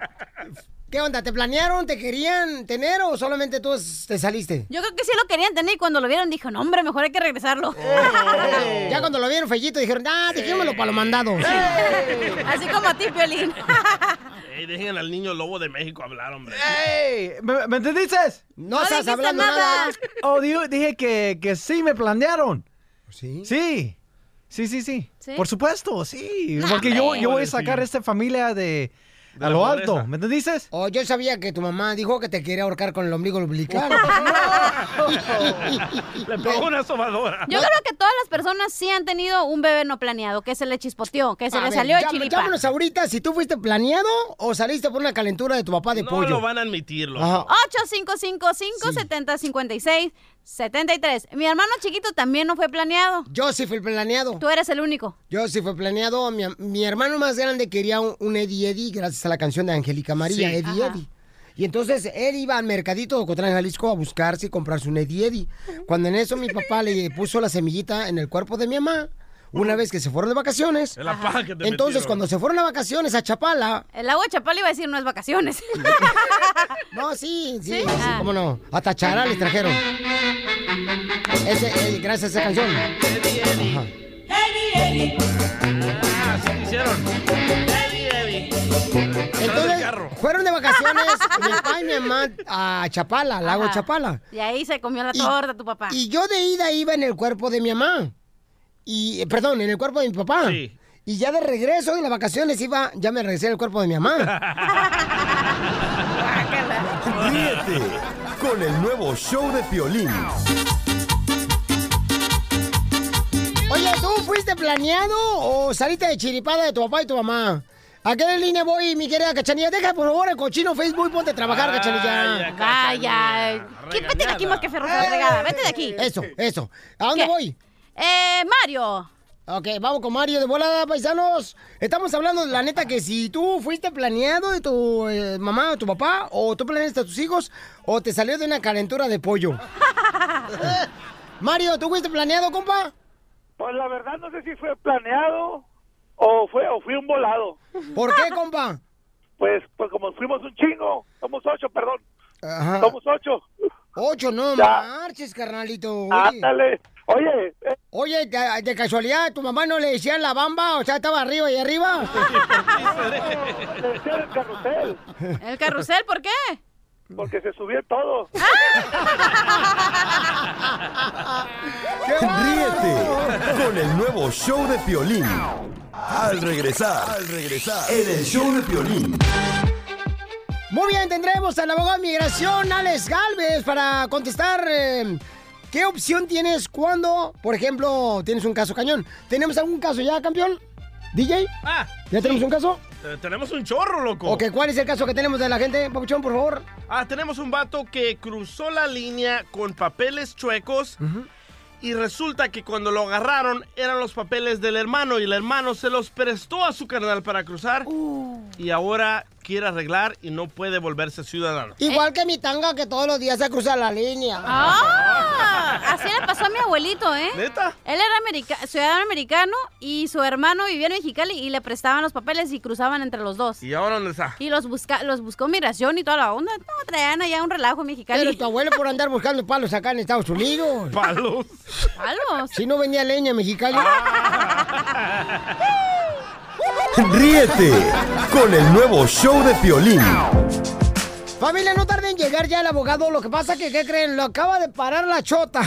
¿Qué onda? ¿Te planearon? ¿Te querían tener o solamente tú te saliste? Yo creo que sí lo querían tener y cuando lo vieron dijo, no hombre, mejor hay que regresarlo. Oh. Ya cuando lo vieron fellito dijeron, ah, dejémoslo para lo mandado. Hey. Así como a ti, Piolín. Hey, dejen al niño lobo de México hablar, hombre. Hey, ¿me, me entendiste? No, no estás hablando nada. nada. Oh, digo, dije que, que sí me planearon. ¿Sí? Sí, sí, sí, sí. ¿Sí? Por supuesto, sí. No, porque yo, yo voy a sacar a esta familia de... a lo pobreza. Alto, ¿me entendiste? Oh, yo sabía que tu mamá dijo que te quería ahorcar con el ombligo lubricado. Oh, no. Le pegó una sobadora. Yo creo que todas las personas sí han tenido un bebé no planeado, que se le chispoteó, que se a le ver, salió de chiripa. Llámanos ahorita si tú fuiste planeado o saliste por una calentura de tu papá de no pollo. No lo van a admitirlo. ocho cinco cinco, cinco siete cero, cinco seis. setenta y tres. Mi hermano chiquito también no fue planeado. Yo sí fui planeado. Tú eres el único. Yo sí fue planeado. Mi, mi hermano más grande quería un, un Eddie Eddie gracias a la canción de Angélica María, sí. Eddie Ajá. Eddie. Y entonces él iba al mercadito de Ocotlán, Jalisco, a buscarse y comprarse un Eddie Eddie. Cuando en eso mi papá le puso la semillita en el cuerpo de mi mamá, una vez que se fueron de vacaciones. En la paja que te entonces, metieron. Cuando se fueron de vacaciones a Chapala. El agua de Chapala iba a decir no es vacaciones. No, sí, sí. ¿Sí? Sí, ah. ¿Cómo no? A Tachara les trajeron. Ese, eh, gracias a esa canción. Ajá. Ah, sí, hicieron. Entonces, fueron de vacaciones mi papá y mi mamá a Chapala, al lago Chapala. Y ahí se comió la y, torta tu papá. Y yo de ida iba en el cuerpo de mi mamá. Y, perdón, en el cuerpo de mi papá. Sí. Y ya de regreso, en las vacaciones iba, ya me regresé en el cuerpo de mi mamá. Ríete con el nuevo show de Piolín. Oye, ¿tú fuiste planeado o saliste de chiripada de tu papá y tu mamá? ¿A qué línea voy, mi querida Cachanilla? Deja, por favor, el cochino Facebook, ponte a trabajar, ay, Cachanilla. Vaya. Vete de aquí más que ferruja regada, vete de aquí. Eso, eso. ¿A dónde ¿Qué? voy? Eh, Mario. Ok, vamos con Mario de volada, paisanos. Estamos hablando, la neta, que si tú fuiste planeado de tu eh, mamá o tu papá, o tú planeaste a tus hijos, o te salió de una calentura de pollo. eh, Mario, ¿tú fuiste planeado, compa? Pues la verdad no sé si fue planeado o fue o fui un volado. ¿Por qué, compa? Pues, pues como fuimos un chingo, somos ocho, perdón. Ajá. Somos ocho. Ocho, no ya. Marches, carnalito. Ándale. Oye. Eh. Oye, de, de casualidad, ¿tu mamá no le decía la bamba? O sea, ¿estaba arriba y arriba? Le decía el carrusel. ¿El carrusel? ¿Por qué? Porque se subió todo. ¡Ah! Ríete con el nuevo show de Piolín. Al regresar, al regresar, en el show de Piolín. Muy bien, tendremos al abogado de migración, Alex Galvez, para contestar... Eh, ¿qué opción tienes cuando, por ejemplo, tienes un caso cañón? ¿Tenemos algún caso ya, campeón? ¿D J? Ah, ¿ya sí. tenemos un caso? T- tenemos un chorro, loco. Ok, ¿cuál es el caso que tenemos de la gente, papuchón, por favor? Ah, tenemos un vato que cruzó la línea con papeles chuecos. Uh-huh. Y resulta que cuando lo agarraron eran los papeles del hermano, y el hermano se los prestó a su carnal para cruzar. Uh. Y ahora quiere arreglar y no puede volverse ciudadano. Igual que mi tanga, que todos los días se cruza la línea. Ah, así le pasó a mi abuelito, ¿eh? ¿Neta? Él era america- ciudadano americano y su hermano vivía en Mexicali y le prestaban los papeles y cruzaban entre los dos. ¿Y ahora dónde está? Y los, busca- los buscó migración y toda la onda. No, traían allá un relajo en Mexicali. Pero tu abuelo por andar buscando palos acá en Estados Unidos. ¿Palos? ¿Palos? Si no venía leña en Mexicali. Ah. Ríete con el nuevo show de Piolín. Familia, no tarden en llegar ya el abogado. Lo que pasa que, ¿qué creen? Lo acaba de parar la chota.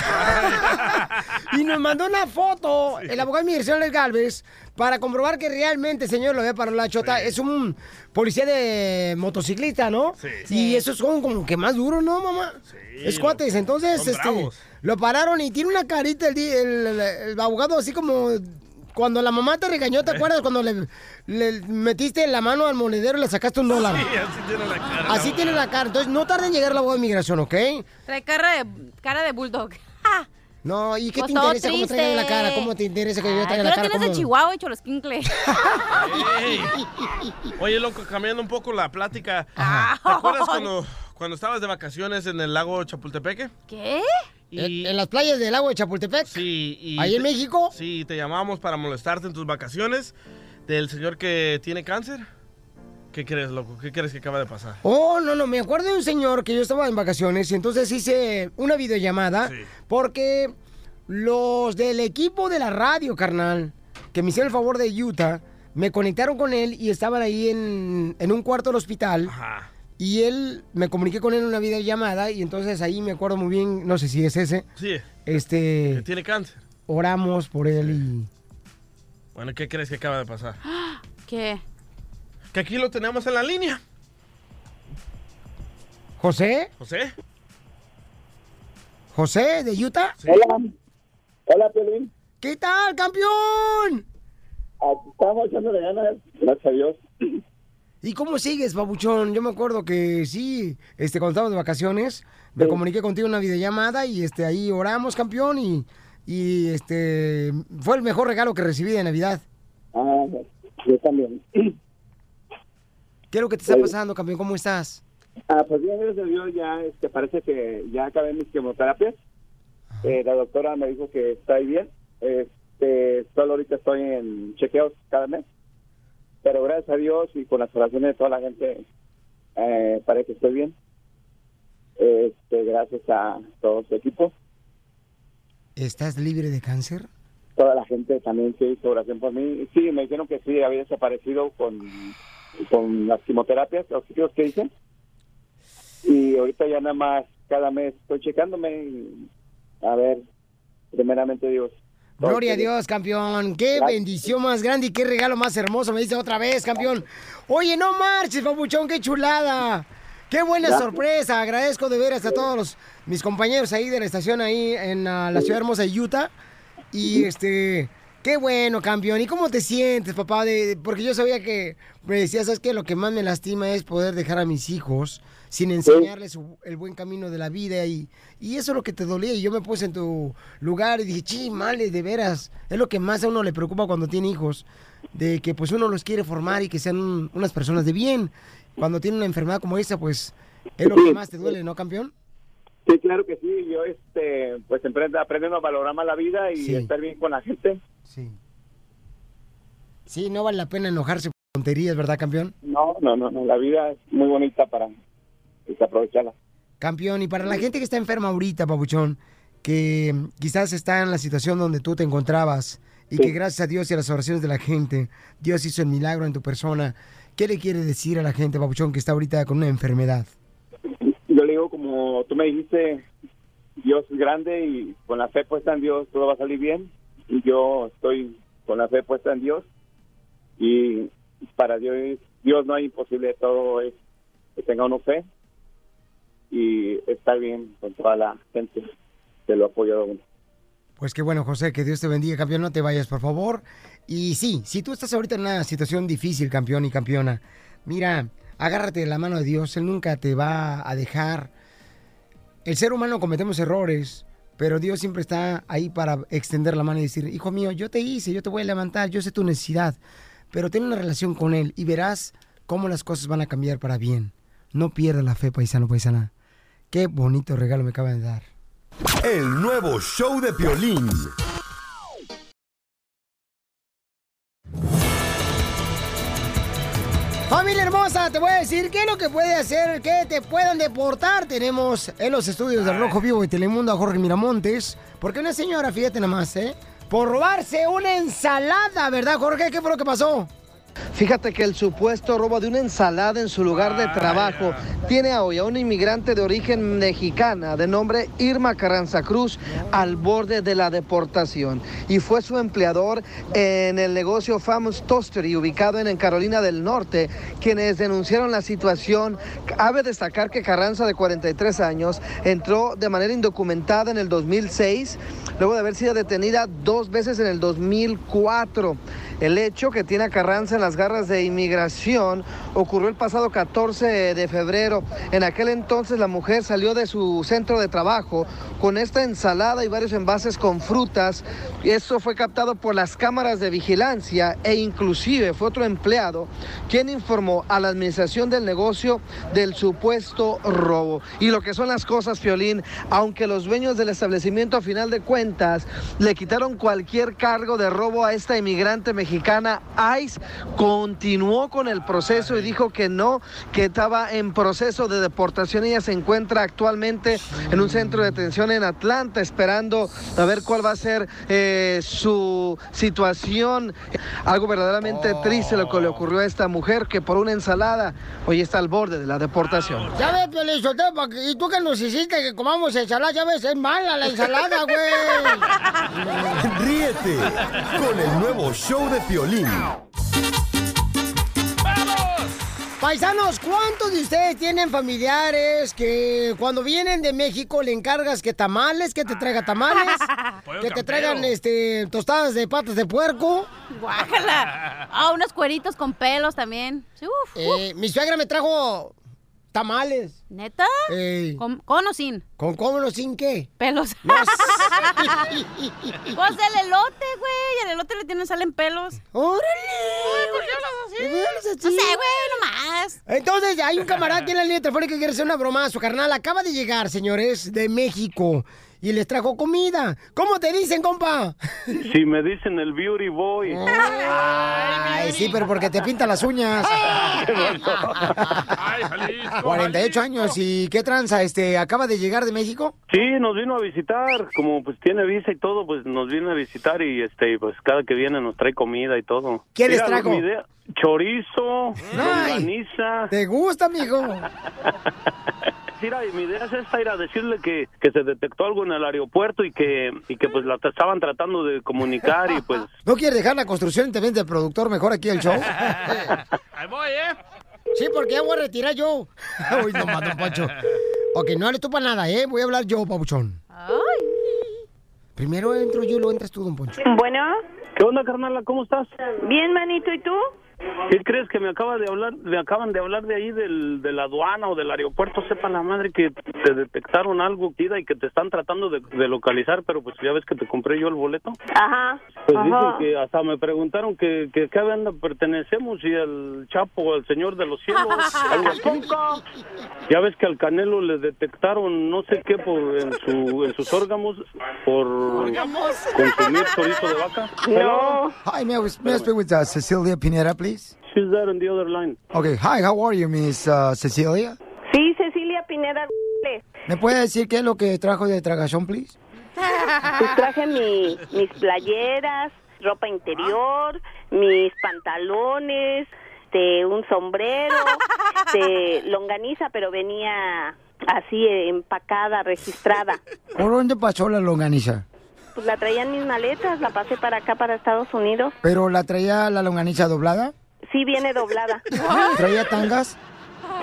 Y nos mandó una foto, el abogado de migración Alex Galvez, para comprobar que realmente, señor, lo había parado la chota. Sí. Es un policía de motociclista, ¿no? Sí. Y eso es como, como que más duro, ¿no, mamá? Sí. Es cuates. Entonces, este, bravos. Lo pararon y tiene una carita el, el, el, el abogado así como... Cuando la mamá te regañó, ¿te acuerdas? Cuando le, le metiste la mano al monedero y le sacaste un dólar. Sí, así tiene la cara. Así tiene la cara. Entonces, no tarda en llegar la abogada de migración, ¿ok? Trae cara de, cara de bulldog. ¡Ja! No, ¿y qué pues te interesa cómo traigan la cara? ¿Cómo te interesa que yo traiga la cara? Tú lo tienes de Chihuahua y Cholosquincle. Hey. Oye, loco, cambiando un poco la plática. Ajá. ¿Te acuerdas cuando, cuando estabas de vacaciones en el lago Chapultepec? ¿Qué? Y... ¿En las playas del lago de Chapultepec? Sí. Y ¿ahí te, en México? Sí, te llamamos para molestarte en tus vacaciones del señor que tiene cáncer. ¿Qué crees, loco? ¿Qué crees que acaba de pasar? Oh, no, no, me acuerdo de un señor que yo estaba en vacaciones y entonces hice una videollamada. Sí. Porque los del equipo de la radio, carnal, que me hicieron el favor de Utah, me conectaron con él y estaban ahí en, en un cuarto del hospital. Ajá. Y él, me comuniqué con él en una videollamada y entonces ahí me acuerdo muy bien, no sé si es ese. Sí. Este. Que tiene cáncer. Oramos por él y... Bueno, ¿qué crees que acaba de pasar? ¿Qué? Que aquí lo tenemos en la línea. ¿José? ¿José? ¿José de Utah? Sí. Hola. Hola, Pelín. ¿Qué tal, campeón? Aquí estamos echándole ganas, gracias a Dios. ¿Y cómo sigues, babuchón? Yo me acuerdo que sí, este, cuando estábamos de vacaciones, me sí. comuniqué contigo en una videollamada y este, ahí oramos, campeón, y, y este fue el mejor regalo que recibí de Navidad. Ah, yo también. ¿Qué es lo que te está pasando, campeón? ¿Cómo estás? Ah, pues bien, gracias a Dios, ya este, parece que ya acabé mis quimioterapias. Eh, la doctora me dijo que está ahí bien. Eh, Este, solo ahorita estoy en chequeos cada mes, pero gracias a Dios y con las oraciones de toda la gente, eh, parece que estoy bien. Este, gracias a todo su equipo. ¿Estás libre de cáncer? Toda la gente también se hizo oración por mí. Sí, me dijeron que sí, había desaparecido con, con las quimioterapias, los ciclos que dicen. Y ahorita ya nada más cada mes estoy checándome y a ver, primeramente Dios. Gloria a Dios, campeón. Qué Gracias. bendición más grande y qué regalo más hermoso, me dice otra vez, campeón. Oye, no marches, papuchón, qué chulada. Qué buena Gracias. sorpresa. Agradezco de veras a todos los, mis compañeros ahí de la estación, ahí en uh, la ciudad hermosa de Utah. Y este, qué bueno, campeón. ¿Y cómo te sientes, papá? De, de, porque yo sabía que me decías, ¿sabes qué? Lo que más me lastima es poder dejar a mis hijos sin enseñarles su, el buen camino de la vida. Y, y eso es lo que te dolía. Y yo me puse en tu lugar y dije, chi, males, de veras. Es lo que más a uno le preocupa cuando tiene hijos. De que pues uno los quiere formar y que sean un, unas personas de bien. Cuando tiene una enfermedad como esa, pues es lo que más te duele, ¿no, campeón? Sí, claro que sí. Yo, este, pues aprendo a valorar más la vida y sí. estar bien con la gente. Sí. Sí, no vale la pena enojarse por tonterías, ¿verdad, campeón? No, no, no, no. La vida es muy bonita para aprovecharla. Campeón, y para la gente que está enferma ahorita, papuchón, que quizás está en la situación donde tú te encontrabas y sí. que gracias a Dios y a las oraciones de la gente, Dios hizo el milagro en tu persona. ¿Qué le quieres decir a la gente, papuchón, que está ahorita con una enfermedad? Yo le digo, como tú me dijiste, Dios es grande y con la fe puesta en Dios todo va a salir bien. Y yo estoy con la fe puesta en Dios. Y para Dios, Dios no hay imposible, todo es que tenga uno fe y estar bien con toda la gente que lo ha apoyado a uno. Pues qué bueno, José, que Dios te bendiga, campeón. No te vayas, por favor. Y sí, si tú estás ahorita en una situación difícil, campeón y campeona, mira, agárrate de la mano de Dios, Él nunca te va a dejar. El ser humano cometemos errores, pero Dios siempre está ahí para extender la mano y decir, hijo mío, yo te hice, yo te voy a levantar, yo sé tu necesidad, pero ten una relación con Él y verás cómo las cosas van a cambiar para bien. No pierdas la fe, paisano, paisana. Qué bonito regalo me acaban de dar. El nuevo show de Piolín. Familia hermosa, te voy a decir qué es lo que puede hacer que te puedan deportar. Tenemos en los estudios de Rojo Vivo y Telemundo a Jorge Miramontes. Porque una señora, fíjate nada más, ¿eh? Por robarse una ensalada, ¿verdad, Jorge? ¿Qué fue lo que pasó? Fíjate que el supuesto robo de una ensalada en su lugar de trabajo tiene hoy a una inmigrante de origen mexicana de nombre Irma Carranza Cruz al borde de la deportación. Y fue su empleador en el negocio Famous Toastery, ubicado en Carolina del Norte, quienes denunciaron la situación. Cabe destacar que Carranza, de cuarenta y tres años, entró de manera indocumentada en el dos mil seis, luego de haber sido detenida dos veces en el dos mil cuatro. El hecho que tiene a Carranza en la las garras de inmigración ocurrió el pasado catorce de febrero. En aquel entonces la mujer salió de su centro de trabajo con esta ensalada y varios envases con frutas. Esto fue captado por las cámaras de vigilancia e inclusive fue otro empleado quien informó a la administración del negocio del supuesto robo. Y lo que son las cosas, Piolín, aunque los dueños del establecimiento a final de cuentas le quitaron cualquier cargo de robo a esta inmigrante mexicana, I C E continuó con el proceso y dijo que no, que estaba en proceso de deportación. Ella se encuentra actualmente en un centro de detención en Atlanta, esperando a ver cuál va a ser eh, su situación. Algo verdaderamente oh. triste lo que le ocurrió a esta mujer, que por una ensalada hoy está al borde de la deportación. Ya ves, Piolín, ¿y tú qué nos hiciste que comamos ensalada? Ya ves, es mala la ensalada, güey. Ríete con el nuevo show de Piolín. Paisanos, ¿cuántos de ustedes tienen familiares que cuando vienen de México le encargas que tamales, que te traiga tamales, que te traigan este, tostadas de patas de puerco? Guácala. Ah, oh, unos cueritos con pelos también. Uf, eh, uf. Mi suegra me trajo tamales. ¿Neta? Eh, ¿Con, ¿Con o sin? ¿Con con o sin qué? Pelos. No. Pues el elote, güey. El elote le tienen, salen pelos. ¡Órale! Güey, güey, así. No sé, güey, nomás. Entonces, hay un camarada aquí en la línea telefónica que quiere hacer una broma. Su carnal acaba de llegar, señores, de México. y les trajo comida. ¿Cómo te dicen, compa? Sí, me dicen el Beauty Boy. Oh, ay, sí, pero porque te pinta las uñas. Ay, Jalisco, cuarenta y ocho Jalisco. Años, ¿y qué tranza? Este, ¿acaba de llegar de México? Sí, nos vino a visitar, como pues tiene visa y todo, pues nos viene a visitar y este, pues cada que viene nos trae comida y todo. ¿Qué les trajo? Chorizo, longaniza. ¿Te gusta, mijo? Mira, mi idea es esta, ir a decirle que, que se detectó algo en el aeropuerto y que, y que pues la estaban tratando de comunicar y pues... ¿No quieres dejar la construcción y te vende el productor mejor aquí el show? Ahí voy, ¿eh? Sí, porque ya voy a retirar yo. Uy, no mato, Pacho. Ok, no hables tú para nada, ¿eh? Voy a hablar yo, Pabuchón. Ay. Primero entro yo y luego entras tú, don Poncho. Bueno. ¿Qué onda, carnala? ¿Cómo estás? Bien, manito, ¿y tú? ¿Qué crees? Que me acaba de hablar, me acaban de hablar de ahí del, de la aduana o del aeropuerto, sepa la madre, que te detectaron algo, tida, y que te están tratando de, de localizar, pero pues ya ves que te compré yo el boleto. Ajá. Pues ajá. Dicen que hasta me preguntaron que, que, que a dónde pertenecemos, y al Chapo, al Señor de los Cielos, algo así. Ya ves que al Canelo le detectaron no sé qué por en, su, en sus órganos por ¿Órgamos? consumir chorizo de vaca. No. Hi, may I speak with uh, Cecilia Pineda, please? She's there on the other line. Okay, hi, how are you, Miss uh, Cecilia? Sí, Cecilia Pineda. ¿Me puede decir qué es lo que trajo de tragazón, please? Pues traje mi, mis playeras, ropa interior, mis pantalones, de un sombrero, de longaniza, pero venía así empacada, registrada. ¿Por dónde pasó la longaniza? Pues la traía en mis maletas, la pasé para acá, para Estados Unidos. ¿Pero la traía la longaniza doblada? Sí, viene doblada. ¿Traía tangas?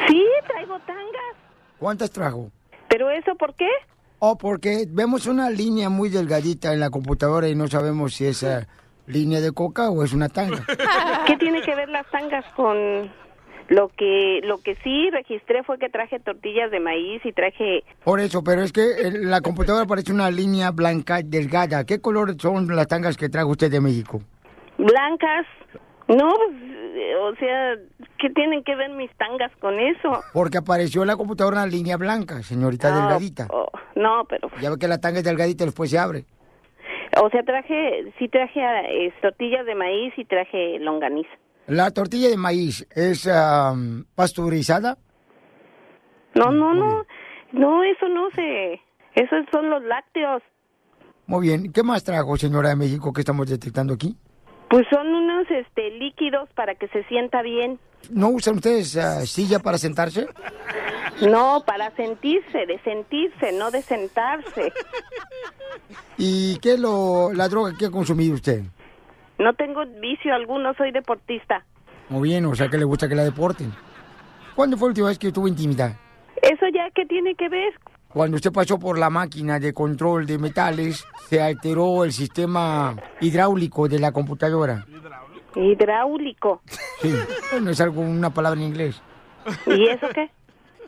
Sí, traigo tangas. ¿Cuántas trajo? ¿Pero eso por qué? Oh, porque vemos una línea muy delgadita en la computadora y no sabemos si es uh, línea de coca o es una tanga. ¿Qué tiene que ver las tangas con...? Lo que lo que sí registré fue que traje tortillas de maíz y traje... Por eso, pero es que la computadora parece una línea blanca delgada. ¿Qué color son las tangas que trajo usted de México? Blancas. No, o sea, ¿qué tienen que ver mis tangas con eso? Porque apareció en la computadora una línea blanca, señorita, oh, delgadita. Oh, no, pero... Ya ve que la tanga es delgadita y después se abre. O sea, traje, sí traje eh, tortillas de maíz y traje longaniza. ¿La tortilla de maíz es um, pasteurizada? No, no, no. No, eso no se... Eso son los lácteos. Muy bien. ¿Qué más trajo, señora de México, que estamos detectando aquí? Pues son unos este, líquidos para que se sienta bien. ¿No usan ustedes uh, silla para sentarse? No, para sentirse, de sentirse, no de sentarse. ¿Y qué es lo, la droga que ha consumido usted? No tengo vicio alguno, soy deportista. Muy bien, o sea que le gusta que la deporten. ¿Cuándo fue la última vez que tuvo intimidad? ¿Eso ya qué tiene que ver? Cuando usted pasó por la máquina de control de metales, se alteró el sistema hidráulico de la computadora. ¿Hidráulico? ¿Hidráulico? Sí, no es algo, una palabra en inglés. ¿Y eso qué?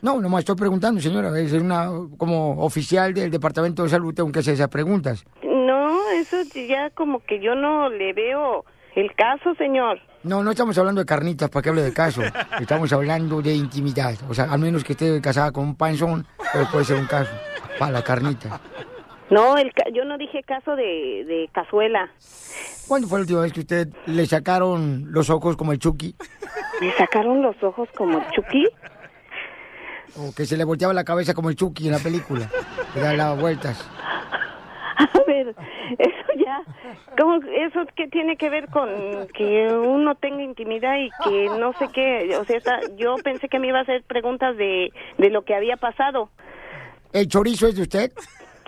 No, nomás estoy preguntando, señora. Es una, como oficial del Departamento de Salud, tengo que hacer esas preguntas. No, eso ya como que yo no le veo el caso, señor. No, no estamos hablando de carnitas, ¿para qué hable de caso? Estamos hablando de intimidad. O sea, al menos que esté casada con un panzón, pero puede ser un caso para la carnita. No, el ca- yo no dije caso de, de cazuela. ¿Cuándo fue la última vez que usted le sacaron los ojos como el Chucky? ¿Le sacaron los ojos como el Chucky? O que se le volteaba la cabeza como el Chucky en la película. Le daba vueltas. A ver, eso ya, ¿cómo, eso qué tiene que ver con que uno tenga intimidad y que no sé qué? O sea, está, yo pensé que me iba a hacer preguntas de, de lo que había pasado. ¿El chorizo es de usted?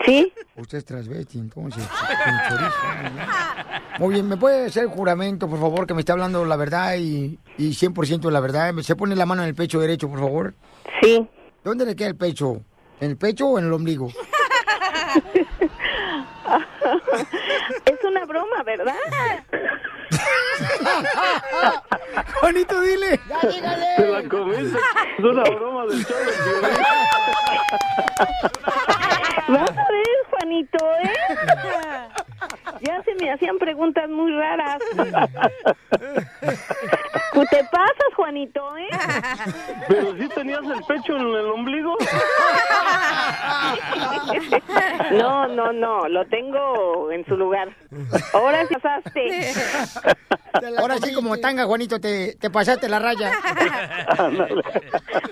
Sí. Usted es transvesti, entonces. El chorizo, ¿no? Muy bien, ¿me puede hacer juramento, por favor, que me está hablando la verdad y, y cien por ciento de la verdad? ¿Se pone la mano en el pecho derecho, por favor? Sí. ¿Dónde le queda el pecho? ¿En el pecho o en el ombligo? Es una broma, ¿verdad? Juanito, dile. Ya, dígale. Te la comiste. Es una broma del show. Vas a ver, Juanito, ¿eh? Ya se me hacían preguntas muy raras. Te pasas, Juanito, ¿eh? Pero si tenías el pecho en el ombligo. No, no, no, lo tengo en su lugar. Ahora sí pasaste. Ahora sí, como tanga, Juanito, te, te pasaste la raya.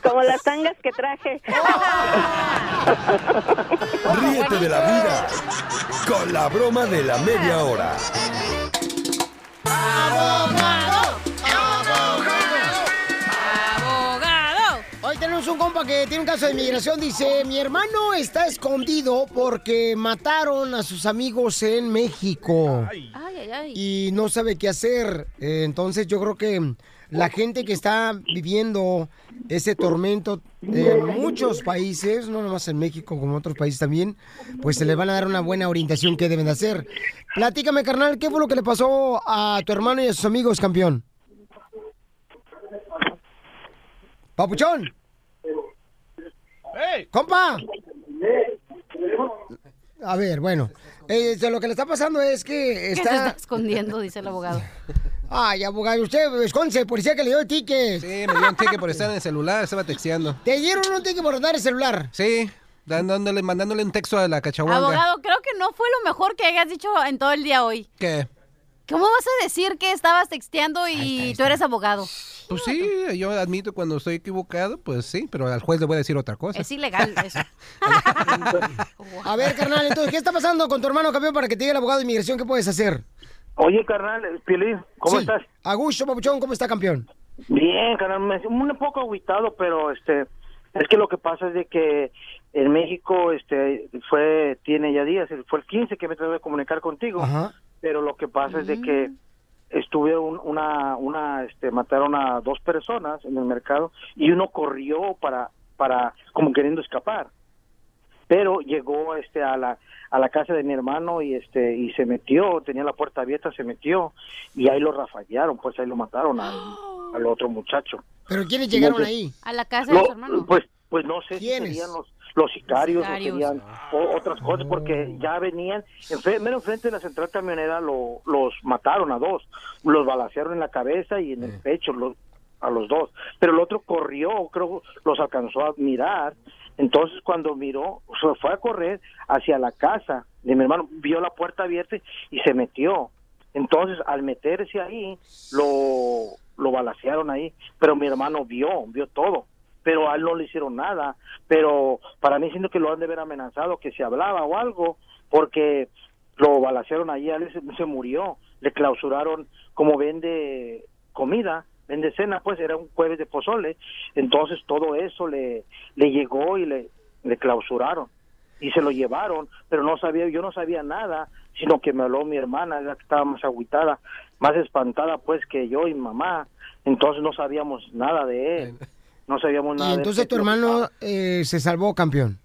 Como las tangas que traje. Ríete de la vida con la broma de la media hora. ¡Abogado! ¡Abogado! ¡Abogado! Hoy tenemos un compa que tiene un caso de inmigración. Dice, mi hermano está escondido porque mataron a sus amigos en México. Ay. Ay, ay. Y no sabe qué hacer. Eh, entonces yo creo que la gente que está viviendo ese tormento en muchos países, no nomás en México, como en otros países también, pues se les van a dar una buena orientación que deben de hacer. Platícame, carnal, ¿qué fue lo que le pasó a tu hermano y a sus amigos, campeón? ¡Papuchón! ¡Hey! ¡Compa! A ver, bueno, eh, lo que le está pasando es que está... ¿Qué se está escondiendo?, dice el abogado. Ay, abogado, usted esconde, policía que le dio el ticket. Sí, me dio un ticket por estar en el celular, estaba texteando. ¿Te dieron un ticket por dar el celular? Sí, dándole, mandándole un texto a la cachahuanga. Abogado, creo que no fue lo mejor que hayas dicho en todo el día hoy. ¿Qué? ¿Cómo vas a decir que estabas texteando y ahí está, ahí está. Tú eres abogado? Pues sí, yo admito cuando estoy equivocado, pues sí, pero al juez le voy a decir otra cosa. Es ilegal eso. A ver, carnal, entonces, ¿qué está pasando con tu hermano, campeón, para que te diga el abogado de inmigración? ¿Qué puedes hacer? Oye, carnal, Piolín, ¿cómo sí. estás? A gusto, papuchón, ¿cómo está, campeón? Bien, carnal, me un poco agüitado, pero este, es que lo que pasa es de que en México, este, fue, tiene ya días, fue el quince que me trató de comunicar contigo, ajá, pero lo que pasa mm. es de que estuvieron una, una, este, mataron a dos personas en el mercado y uno corrió para, para, como queriendo escapar, pero llegó, este, a la, a la casa de mi hermano y este y se metió, tenía la puerta abierta, se metió y ahí lo rafallaron, pues ahí lo mataron al, al otro muchacho. ¿Pero quiénes llegaron entonces, ahí? ¿A la casa de su hermano? Pues, pues no sé si serían los, los sicarios, sicarios. O serían o, otras cosas, oh. porque ya venían, en, menos frente de la central camionera lo, los mataron a dos, los balacearon en la cabeza y en el pecho los, a los dos, pero el otro corrió, creo los alcanzó a mirar. Entonces, cuando miró, se fue a correr hacia la casa de mi hermano, vio la puerta abierta y se metió. Entonces, al meterse ahí, lo, lo balacearon ahí. Pero mi hermano vio, vio todo. Pero a él no le hicieron nada. Pero para mí siento que lo han de haber amenazado, que se hablaba o algo, porque lo balacearon ahí, él se, se murió. Le clausuraron, como vende comida, en decena, pues era un jueves de pozole, entonces todo eso le, le llegó y le, le clausuraron y se lo llevaron, pero no sabía, yo no sabía nada, sino que me habló mi hermana, la que estaba más agüitada, más espantada pues que yo y mamá, entonces no sabíamos nada de él, no sabíamos nada. Y entonces de él, tu hermano eh, se salvó, campeón.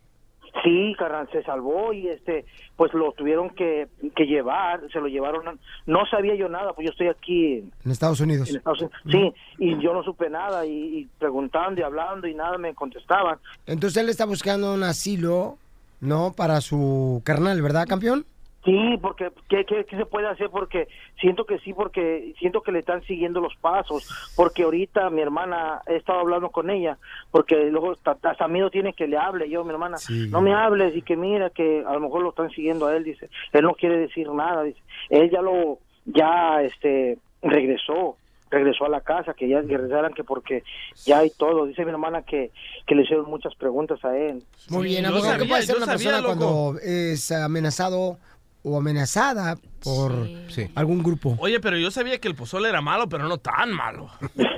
Sí, carnal, se salvó y este, pues lo tuvieron que, que llevar, se lo llevaron, a, no sabía yo nada, pues yo estoy aquí. En Estados Unidos. En Estados Unidos. Sí, y yo no supe nada, y, y preguntando y hablando y nada me contestaban. Entonces él está buscando un asilo, ¿no?, para su carnal, ¿verdad, campeón? Sí, porque ¿qué, qué, ¿qué se puede hacer? Porque siento que sí, porque siento que le están siguiendo los pasos, porque ahorita mi hermana, he estado hablando con ella, porque luego hasta miedo tiene que le hable yo, mi hermana, sí. No me hables, y que mira, que a lo mejor lo están siguiendo a él, dice, él no quiere decir nada, dice, él ya lo, ya este, regresó, regresó a la casa, que ya regresaran, que porque ya hay todo, dice mi hermana que, que le hicieron muchas preguntas a él. Muy bien, abogado, sabía, ¿qué puede hacer una sabía, persona loco. Cuando es amenazado o amenazada por sí. algún grupo? Oye, pero yo sabía que el pozole era malo, pero no tan malo.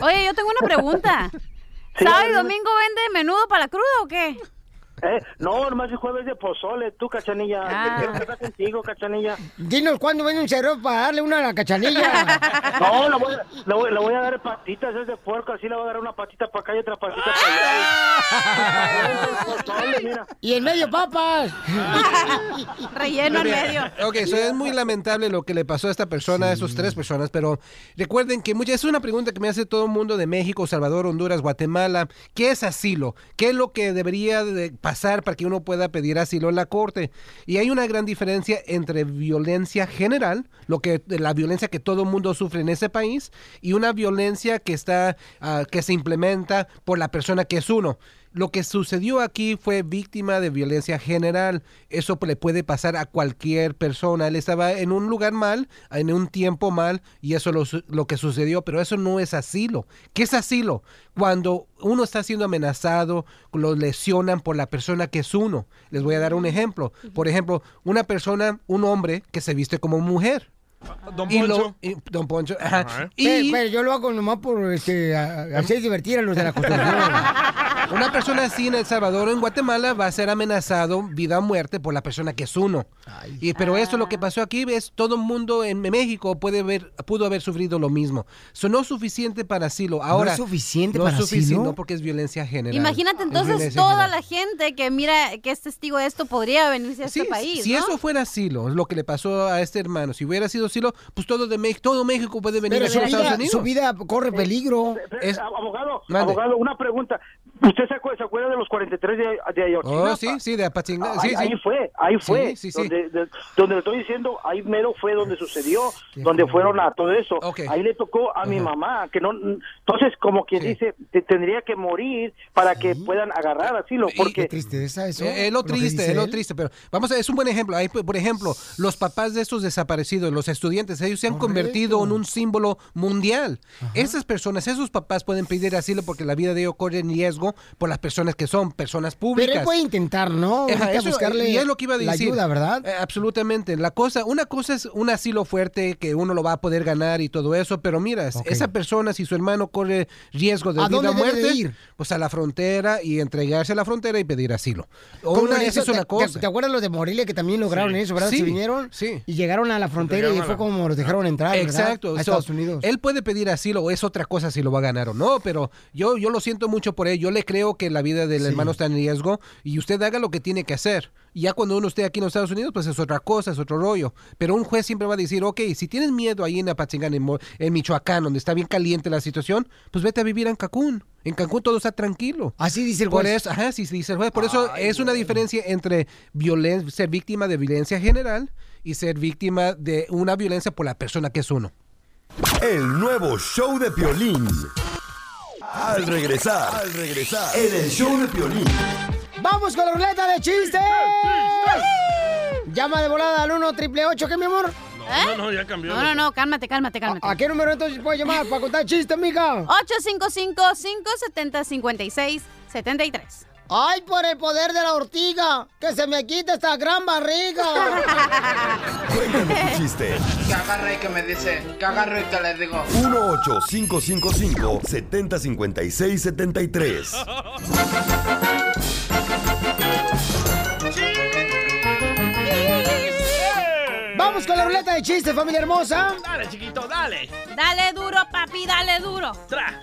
Oye, yo tengo una pregunta. ¿Sábado y domingo vende menudo para la cruda o qué? Eh, no, hermano, el jueves de pozole, tú, Cachanilla. Ah. Quiero estar contigo, Cachanilla. Dinos cuándo vende un cerro para darle una a la Cachanilla. No, le voy, voy, voy a dar patitas, es de puerco, así le voy a dar una patita para acá y otra patita para allá. El pozole, mira. Y en medio, papas. Relleno en medio. Ok, eso es muy lamentable lo que le pasó a esta persona, sí. a esas tres personas, pero recuerden que muchas, es una pregunta que me hace todo el mundo de México, Salvador, Honduras, Guatemala. ¿Qué es asilo? ¿Qué es lo que debería de pasar para que uno pueda pedir asilo en la corte? Y hay una gran diferencia entre violencia general, lo que la violencia que todo mundo sufre en ese país, y una violencia que está uh, que se implementa por la persona que es uno. lo que sucedió aquí fue víctima de violencia general. Eso le puede pasar a cualquier persona. Él estaba en un lugar mal, en un tiempo mal, y eso es lo que sucedió. Pero eso no es asilo. ¿Qué es asilo? Cuando uno está siendo amenazado, lo lesionan por la persona que es uno. Les voy a dar un ejemplo. Por ejemplo, una persona, un hombre que se viste como mujer. Don Poncho. Y lo, y, don Poncho. Ajá. Y, pero, pero yo lo hago nomás por este, a, hacer divertir a los de la construcción. Una persona así en El Salvador o en Guatemala va a ser amenazado vida o muerte por la persona que es uno. Ay. Y, pero eso es lo que pasó aquí. Es, todo el mundo en México puede ver, pudo haber sufrido lo mismo. Eso no es suficiente para asilo. Ahora, ¿no es suficiente para asilo? No es suficiente, no, porque es violencia general. Imagínate entonces toda general. la gente que mira, que es testigo de esto, podría venirse a sí, este país. Si ¿no? eso fuera asilo, lo que le pasó a este hermano, si hubiera sido pues todo de México, todo México puede venir a Estados Unidos. Su vida corre peligro. Eh, eh, es... Abogado, Mande. abogado, una pregunta. ¿Usted se acuerda, se acuerda de los cuarenta y tres de, de Ayotzinapa? Oh, sí, sí, de Apachinga. Ah, sí, ahí, sí. ahí fue, ahí fue. Sí, sí, sí. Donde, de, donde le estoy diciendo, ahí mero fue donde sucedió, donde problema. fueron a todo eso. Okay. Ahí le tocó a uh-huh. mi mamá, que no, entonces como que sí. dice, te, tendría que morir para que uh-huh. puedan agarrar asilo. Porque... Qué tristeza eso. Eh, es lo triste, lo es lo triste, pero vamos a, es un buen ejemplo. Ahí, por ejemplo, los papás de estos desaparecidos, los estudiantes, ellos se han Correcto. convertido en un símbolo mundial. Ajá. Esas personas, esos papás pueden pedir asilo porque la vida de ellos corre en riesgo por las personas que son personas públicas. Pero él puede intentar, ¿no? Ajá, eso, buscarle y es lo que iba a decir. La ayuda, ¿verdad? Eh, absolutamente. La cosa, una cosa es un asilo fuerte que uno lo va a poder ganar y todo eso, pero mira, okay. esa persona, si su hermano corre riesgo de ¿A vida o muerte, ir? pues a la frontera y entregarse a la frontera y pedir asilo. O una, eso, esa es una cosa. Te, ¿Te acuerdas los de Morelia que también lograron sí. eso, verdad? Sí, se vinieron sí. y llegaron a la frontera y fue como los dejaron entrar, Exacto. ¿verdad? a Estados so, Unidos. Él puede pedir asilo, o es otra cosa si lo va a ganar o no, pero yo, yo lo siento mucho por él. Yo le creo que la vida del sí. hermano está en riesgo y usted haga lo que tiene que hacer. Y ya cuando uno esté aquí en los Estados Unidos, pues es otra cosa, es otro rollo. Pero un juez siempre va a decir, ok, si tienes miedo ahí en Apatzingán, en, en Michoacán, donde está bien caliente la situación, pues vete a vivir en Cancún. En Cancún todo está tranquilo. Así dice el juez. Por eso, ajá, sí, dice el juez. Por Ay, eso es una diferencia entre violen- ser víctima de violencia general y ser víctima de una violencia por la persona que es uno. El nuevo show de Piolín. Al regresar, al regresar, en el show de Piolín. ¡Vamos con la ruleta de chistes! Llama de volada al uno triple ocho, ¿qué, mi amor? No, ¿Eh? no, no, ya cambió. No, no, no, cálmate, cálmate, cálmate. ¿A, ¿a qué número entonces puedes llamar para contar chistes, mija? ocho cinco cinco, cinco siete cero, cinco seis siete tres. ¡Ay, por el poder de la ortiga! ¡Que se me quite esta gran barriga! Cuéntame tu chiste. Que agarro y que me dice. Que agarro y que les digo. uno ocho cinco cinco cinco, siete cero cinco seis siete tres. ¡Vamos con la ruleta de chistes, familia hermosa! ¡Dale, chiquito, dale! ¡Dale duro, papi, dale duro! ¡Tra!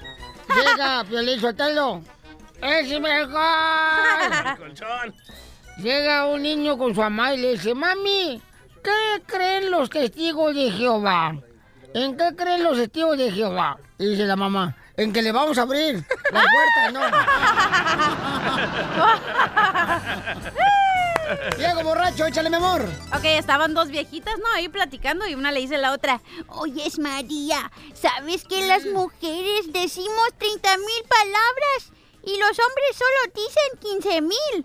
Llega, Piolín, suéltalo. ¡Es mejor! Colchón. Llega un niño con su mamá y le dice, mami, ¿qué creen los testigos de Jehová? ¿En qué creen los testigos de Jehová? Y dice la mamá, en que le vamos a abrir la puerta, ¿no? Diego borracho, échale, mi amor. Ok, estaban dos viejitas, ¿no? Ahí platicando y una le dice a la otra, oye, María, ¿sabes que las mujeres decimos treinta mil palabras? Y los hombres solo dicen quince mil.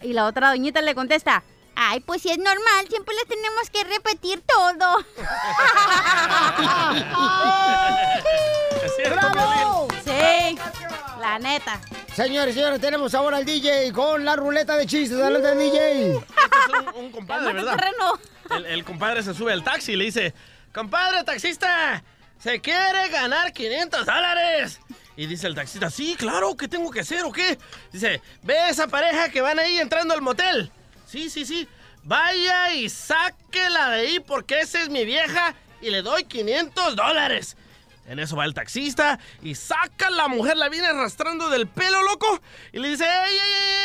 Y la otra doñita le contesta, ay, pues sí es normal, siempre les tenemos que repetir todo. ¡Bravo! Sí, la neta. Señores, señores, tenemos ahora al D J con la ruleta de chistes. Adelante al D J. Este es un, un compadre, ¿verdad? El, el compadre se sube al taxi y le dice, compadre taxista, se quiere ganar quinientos dólares. Y dice el taxista, sí, claro, ¿qué tengo que hacer o qué? Dice, ve a esa pareja que van ahí entrando al motel. Sí, sí, sí. Vaya y sáquela de ahí porque esa es mi vieja y le doy quinientos dólares. En eso va el taxista y saca a la mujer, la viene arrastrando del pelo, loco. Y le dice, ¡ey, ey,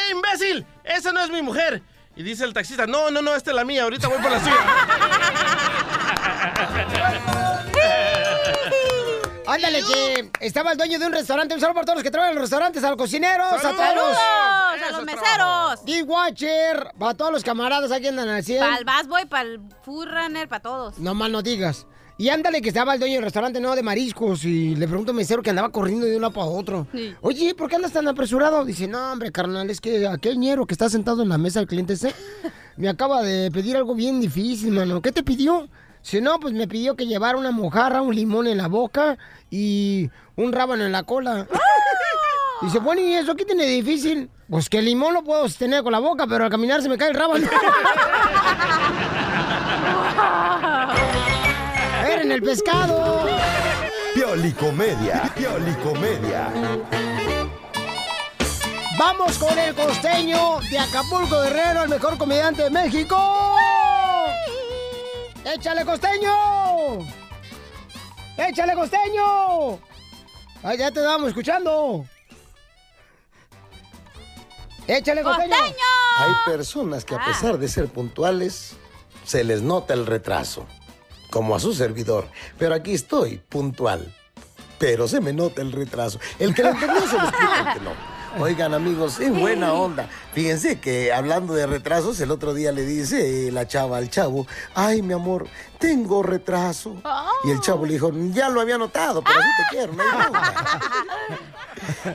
ey, imbécil! Esa no es mi mujer. Y dice el taxista, no, no, no, esta es la mía, ahorita voy por la suya. Ándale, que estaba el dueño de un restaurante. Un saludo para todos los que trabajan en los restaurantes, a los cocineros, ¡Saludos! a todos los... ¡Saludos! A los meseros. D-Watcher, para todos los camaradas aquí andan haciendo. Para el busboy, para el foodrunner, para todos. No mal no digas. Y ándale, que estaba el dueño del restaurante nuevo de mariscos y le pregunto al mesero que andaba corriendo de un lado a otro. Sí. Oye, ¿por qué andas tan apresurado? Dice, no, hombre, carnal, es que aquel ñero que está sentado en la mesa del cliente ese me acaba de pedir algo bien difícil, mano. ¿Qué te pidió? Dice, no, pues me pidió que llevara una mojarra, un limón en la boca y un rábano en la cola. ¡Oh! Dice, bueno, ¿y eso qué tiene de difícil? Pues que el limón lo puedo sostener con la boca, pero al caminar se me cae el rábano. ¡En el pescado! Piolicomedia, Piolicomedia. Vamos con el costeño de Acapulco, Guerrero, el mejor comediante de México. ¡Échale, costeño! ¡Échale, costeño! ¡Ay, ya te estábamos escuchando! ¡Échale, costeño! ¡Costeño! Hay personas que a pesar de ser puntuales, se les nota el retraso. Como a su servidor, pero aquí estoy, puntual. Pero se me nota el retraso. El que lo entendió se lo explica, el que no. Oigan, amigos, es buena onda. Fíjense que hablando de retrasos, el otro día le dice la chava al chavo, ay, mi amor, tengo retraso. Oh. Y el chavo le dijo, ya lo había notado, pero así te quiero, no hay duda.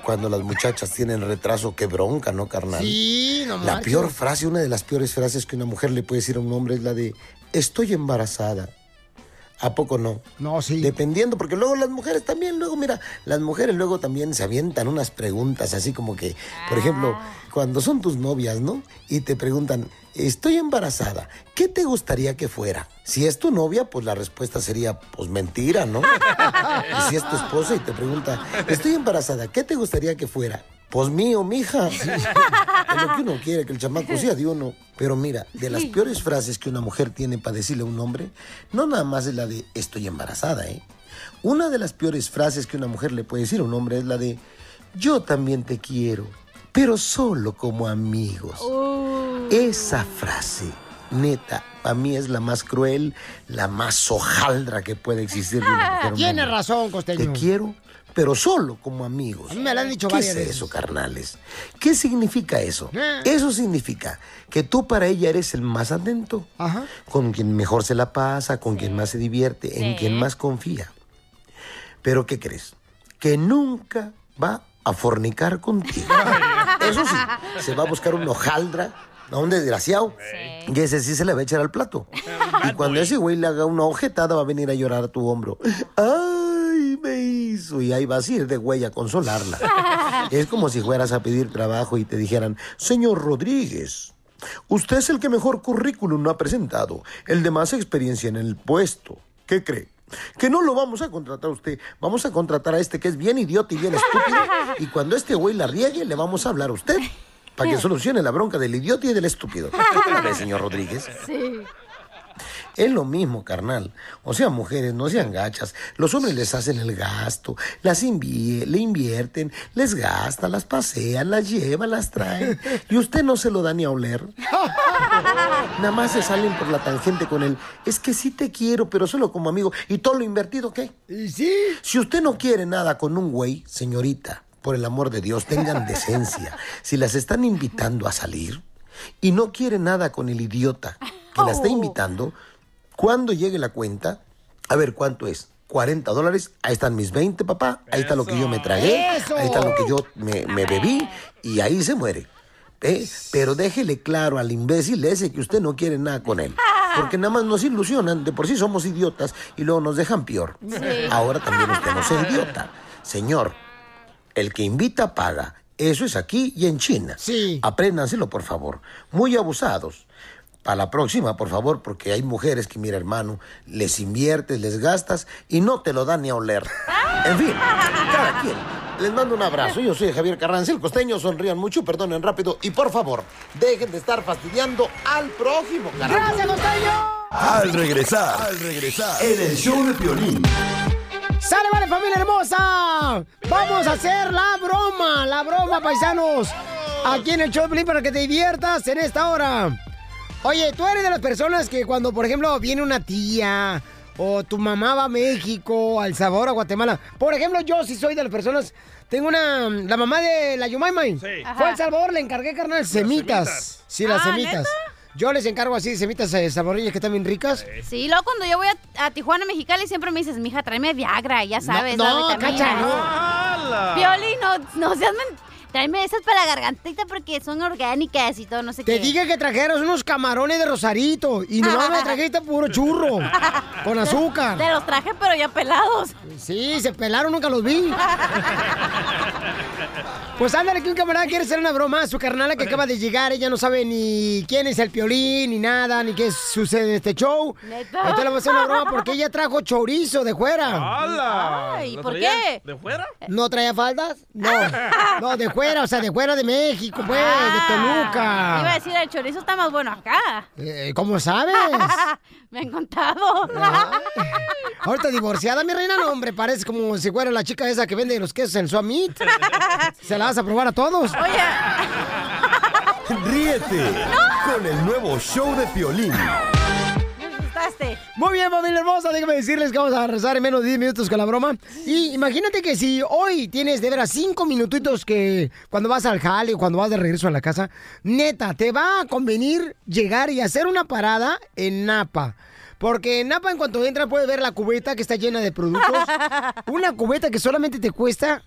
Cuando las muchachas tienen retraso, qué bronca, ¿no, carnal? Sí, no manches. La peor frase, una de las peores frases que una mujer le puede decir a un hombre es la de, estoy embarazada. ¿A poco no? No, sí. Dependiendo, porque luego las mujeres también, luego, mira, las mujeres luego también se avientan unas preguntas, así como que, por ejemplo, cuando son tus novias, ¿no? Y te preguntan, estoy embarazada, ¿qué te gustaría que fuera? Si es tu novia, pues la respuesta sería, pues mentira, ¿no? Y si es tu esposa y te pregunta, estoy embarazada, ¿qué te gustaría que fuera? Pues mío, mija. Es lo que uno quiere, que el chamaco sea de uno. Pero mira, de las peores frases que una mujer tiene para decirle a un hombre, no nada más es la de estoy embarazada, ¿eh? Una de las peores frases que una mujer le puede decir a un hombre es la de yo también te quiero, pero solo como amigos. Oh. Esa frase, neta, para mí es la más cruel, la más hojaldra que puede existir de una mujer. Tienes razón, Costeño. Te quiero, pero solo como amigos. A mí me lo han dicho varias veces. ¿Qué es eso, carnales? ¿Qué significa eso? Eh. Eso significa que tú para ella eres el más atento. Ajá. Con quien mejor se la pasa, con sí. quien más se divierte, sí. en quien más confía. Pero ¿qué crees? Que nunca va a fornicar contigo. Eso sí, se va a buscar una hojaldra a un desgraciado. Sí. Y ese sí se le va a echar al plato. Y cuando ese güey le haga una ojetada va a venir a llorar a tu hombro. ¡Ah! Me hizo, y ahí vas a ir de güey a consolarla. Es como si fueras a pedir trabajo y te dijeran, señor Rodríguez, usted es el que mejor currículum ha presentado, el de más experiencia en el puesto. ¿Qué cree? Que no lo vamos a contratar a usted, vamos a contratar a este que es bien idiota y bien estúpido, y cuando este güey la riegue le vamos a hablar a usted para que solucione la bronca del idiota y del estúpido. ¿Qué te parece, señor Rodríguez? Sí. Es lo mismo, carnal. O sea, mujeres, no sean gachas. Los hombres les hacen el gasto, las invi- le invierten, les gastan, las pasean, las llevan, las traen. Y usted no se lo da ni a oler. Nada más se salen por la tangente con él. Es que sí te quiero, pero solo como amigo. ¿Y todo lo invertido qué? ¿Sí? Si usted no quiere nada con un güey, señorita, por el amor de Dios, tengan decencia. Si las están invitando a salir y no quiere nada con el idiota que la está invitando, cuando llegue la cuenta, a ver, ¿cuánto es? cuarenta dólares, ahí están mis veinte, papá, ahí está lo que yo me tragué, eso, ahí está lo que yo me, me bebí, y ahí se muere. ¿Eh? Pero déjele claro al imbécil ese que usted no quiere nada con él, porque nada más nos ilusionan, de por sí somos idiotas, y luego nos dejan peor. Sí. Ahora también usted no sea idiota. Señor, el que invita paga, eso es aquí y en China. Sí. Apréndanselo, por favor. Muy abusados. Para la próxima, por favor, porque hay mujeres que, mira, hermano, les inviertes, les gastas y no te lo dan ni a oler. En fin, cada quien. Les mando un abrazo. Yo soy Javier Carranza, el costeño. Sonrían mucho, perdonen rápido y, por favor, dejen de estar fastidiando al prójimo. Caramba. ¡Gracias, costeño! Al regresar, al regresar, en el show de Piolín. ¡Sale, vale, familia hermosa! Vamos a hacer la broma, la broma, paisanos. Aquí en el show de Piolín para que te diviertas en esta hora. Oye, tú eres de las personas que cuando, por ejemplo, viene una tía o tu mamá va a México, a El Salvador, a Guatemala. Por ejemplo, yo sí soy de las personas... Tengo una... La mamá de la Yumaymay. Sí. Fue a El Salvador, le encargué, carnal, semitas. semitas. Sí, las ah, semitas. ¿Neta? Yo les encargo así semitas salvadoreñas que están bien ricas. Sí, luego cuando yo voy a, a Tijuana, Mexicali, siempre me dices, mija, tráeme Viagra, ya sabes. No, no, Cacha, no. Piolín, no, no seas mentira. Tráeme esas para la gargantita porque son orgánicas y todo, no sé qué. Te dije que trajeras unos camarones de Rosarito y nomás me trajiste puro churro con azúcar. Te los traje, pero ya pelados. Sí, se pelaron, nunca los vi. Pues ándale, que un camarada quiere hacer una broma a su carnala que acaba de llegar. Ella no sabe ni quién es el Piolín, ni nada, ni qué sucede en este show. ¿Neta? Entonces le voy a hacer una broma porque ella trajo chorizo de fuera. ¡Hala! Ay, ¿por qué? ¿De fuera? ¿No traía faldas? No, no, de fuera. Fuera, o sea, de fuera de México, pues, ah, de Toluca. Iba a decir, el chorizo está más bueno acá. Eh, ¿Cómo sabes? Me han contado. Ah, ahorita divorciada, mi reina, no, hombre, parece como si fuera la chica esa que vende los quesos en Suamit. Se la vas a probar a todos. Oye. Ríete no. con el nuevo show de Piolín. Muy bien, familia hermosa, déjame decirles que vamos a rezar en menos de diez minutos con la broma. Y imagínate que si hoy tienes de veras cinco minutitos que cuando vas al jale o cuando vas de regreso a la casa, neta, te va a convenir llegar y hacer una parada en Napa. Porque en Napa, en cuanto entras, puedes ver la cubeta que está llena de productos. Una cubeta que solamente te cuesta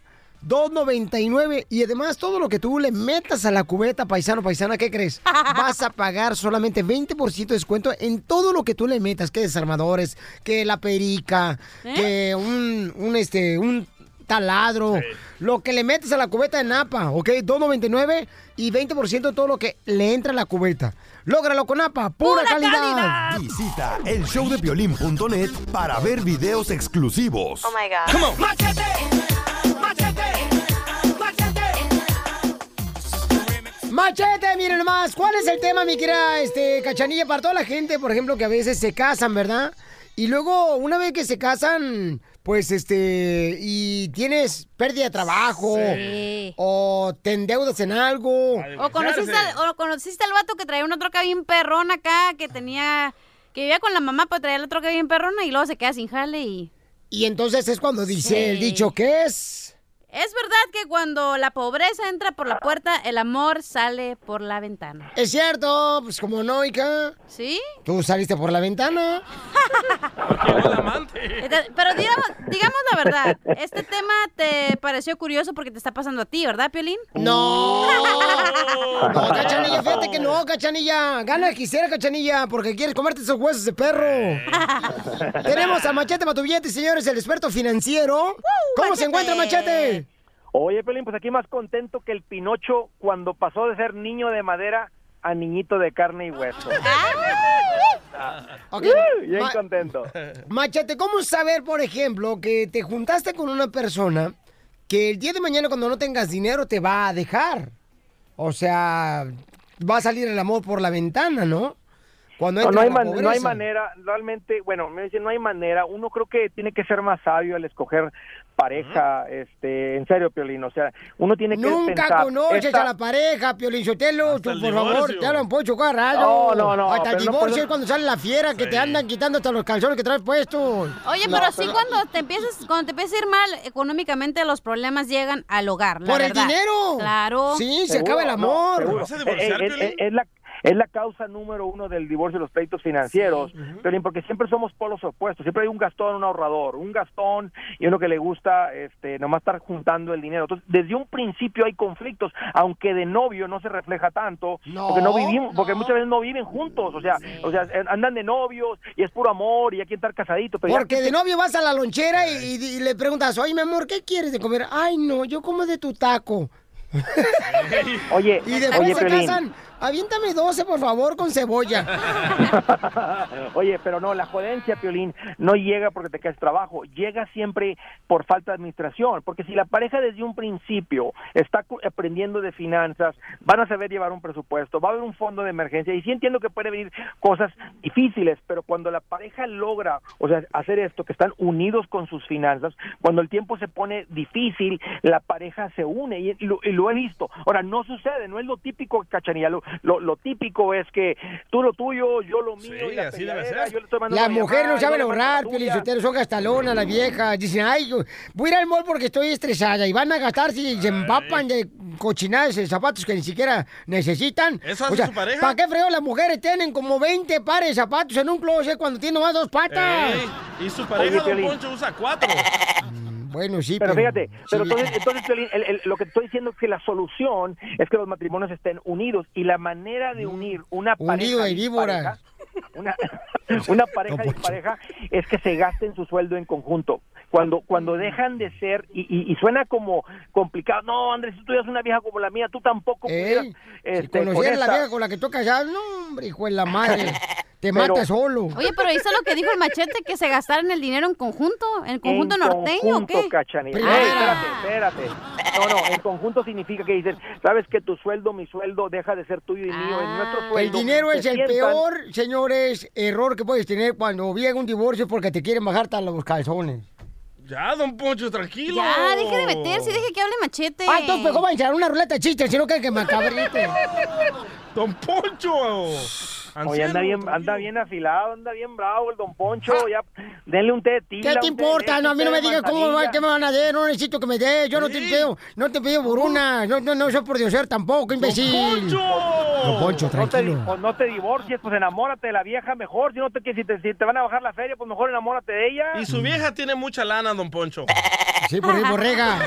dos noventa y nueve. Y además, todo lo que tú le metas a la cubeta, paisano, paisana, ¿qué crees? Vas a pagar solamente veinte por ciento de descuento en todo lo que tú le metas. Que desarmadores, que la perica, ¿Eh? que un, un, este, un taladro. Sí. Lo que le metes a la cubeta de Napa, ¿ok? dos noventa y nueve y veinte por ciento de todo lo que le entra a la cubeta. Lógralo con Napa, ¡pura, ¡Pura calidad! calidad! Visita el show de piolín punto net para ver videos exclusivos. Oh, my God. Come on. ¡Machete! Machete, miren nomás, ¿cuál es el tema, mi querida este, Cachanilla? Para toda la gente, por ejemplo, que a veces se casan, ¿verdad? Y luego, una vez que se casan, pues, este, y tienes pérdida de trabajo, sí. o te endeudas en algo. O conociste, al, o conociste al vato que traía una troca bien perrona acá, que tenía, que vivía con la mamá, pues traía la troca bien perrona y luego se queda sin jale y... Y entonces es cuando dice sí. el dicho, ¿qué es? Es verdad que cuando la pobreza entra por la puerta, el amor sale por la ventana. Es cierto, pues como no, hija. ¿Sí? Tú saliste por la ventana. Porque el amante. Pero digamos, digamos la verdad, este tema te pareció curioso porque te está pasando a ti, ¿verdad, Piolín? No. No, Cachanilla, fíjate que no, Cachanilla. Gana el quisiera, Cachanilla, porque quieres comerte esos huesos de perro. Tenemos a Machete Matubillete, señores, el experto financiero. ¿Cómo Machete. se encuentra, Machete? Oye, Pelín, pues aquí más contento que el Pinocho cuando pasó de ser niño de madera a niñito de carne y hueso. Okay. Uh, bien Ma contento. Machete, ¿cómo saber, por ejemplo, que te juntaste con una persona que el día de mañana cuando no tengas dinero te va a dejar? O sea, va a salir el amor por la ventana, ¿no? Cuando no, no, hay man, no hay manera, realmente, bueno, me dicen, no hay manera. Uno creo que tiene que ser más sabio al escoger pareja, uh-huh. este, en serio, Piolín, o sea, uno tiene que Nunca pensar... Nunca conoces esta... a la pareja, Piolín Sotelo, tú, por divorcio. favor, te hablan por chocar, no, no, no. Hasta el divorcio no, pero... es cuando sale la fiera, sí. que te andan quitando hasta los calzones que traes puestos. Oye, no, pero sí pero... cuando te empiezas, cuando te empiezas a ir mal, económicamente los problemas llegan al hogar, la Por verdad. el dinero. Claro. Sí, se seguro, acaba el amor. No, ¿Vas a divorciar, eh, eh, es la... Es la causa número uno del divorcio y los pleitos financieros, sí, uh-huh. Piolín, porque siempre somos polos opuestos, siempre hay un gastón, un ahorrador, un gastón, y es lo que le gusta este, nomás estar juntando el dinero. Entonces, desde un principio hay conflictos, aunque de novio no se refleja tanto, no, porque no vivimos, no. porque muchas veces no viven juntos, o sea, sí. o sea, andan de novios y es puro amor y hay que estar casadito. Pero porque ya... de novio vas a la lonchera y, y, y le preguntas, oye, mi amor, ¿qué quieres de comer? Ay, no, yo como de tu taco. Oye, y después oye, se Piolín. casan. Aviéntame doce, por favor, con cebolla. Oye, pero no, la jodencia, Piolín, no llega porque te caes trabajo, llega siempre por falta de administración, porque si la pareja desde un principio está aprendiendo de finanzas, van a saber llevar un presupuesto, va a haber un fondo de emergencia, y sí entiendo que puede venir cosas difíciles, pero cuando la pareja logra, o sea, hacer esto, que están unidos con sus finanzas, cuando el tiempo se pone difícil, la pareja se une, y lo, y lo he visto. Ahora, no sucede, no es lo típico, Cachanilla, lo, lo, lo típico es que tú lo tuyo, yo lo mío. Sí, y la así debe ser. La mujer llamada, no sabe ahorrar, Piolín, son gastalonas las viejas. Dicen, ay, yo voy a ir al mall porque estoy estresada y van a gastar si se empapan de cochinadas de zapatos que ni siquiera necesitan. ¿Eso hace o sea, su pareja? ¿Para qué freo las mujeres tienen como veinte pares de zapatos en un closet cuando tienen más dos patas? Ey, y su pareja, oye, don Poncho, usa cuatro. Bueno, sí, pero... pero fíjate, sí. pero entonces, entonces el, el, el, lo que estoy diciendo es que la solución es que los matrimonios estén unidos y la manera de unir una Unido pareja... y pareja una, una pareja no, dispareja es que se gasten su sueldo en conjunto. Cuando cuando dejan de ser, y, y, y suena como complicado, no, Andrés, si tú eres una vieja como la mía, tú tampoco pudieras... Este, si conocieras esta... la vieja con la que tú casas, no, hombre, hijo de la madre... Te pero, mata solo. Oye, pero hizo lo que dijo el machete, que se gastaran el dinero en conjunto, en conjunto en norteño, conjunto, ¿o qué? Cachanilla. Ah. Hey, espérate, espérate. No, no, en conjunto significa que dices, sabes que tu sueldo, mi sueldo, deja de ser tuyo y ah. mío, es nuestro sueldo. El dinero es el sientan... peor, señores, error que puedes tener cuando viene un divorcio porque te quieren bajar hasta los calzones. Ya, don Poncho, tranquilo. Ya, deje de meterse, deje que hable machete. Ah, entonces pues, ¿cómo va a echar una ruleta de chistes si no quieres que me acabrite? Don Poncho. Anciano, Oye, anda bien, anda bien afilado, anda bien bravo el don Poncho, ah. ya, denle un té de tila. ¿Qué te importa? No, a mí no me digas cómo va, qué me van a dar, no necesito que me dé, yo no ¿Sí? te pido, no te pido buruna, no, no, no soy por dioser tampoco, imbécil. ¡Don Poncho! Don Poncho, tranquilo. No te, no te divorcies, pues enamórate de la vieja mejor, si no te, si te, si te van a bajar la feria, pues mejor enamórate de ella. Y su vieja tiene mucha lana, don Poncho. Sí, por ahí, borrega.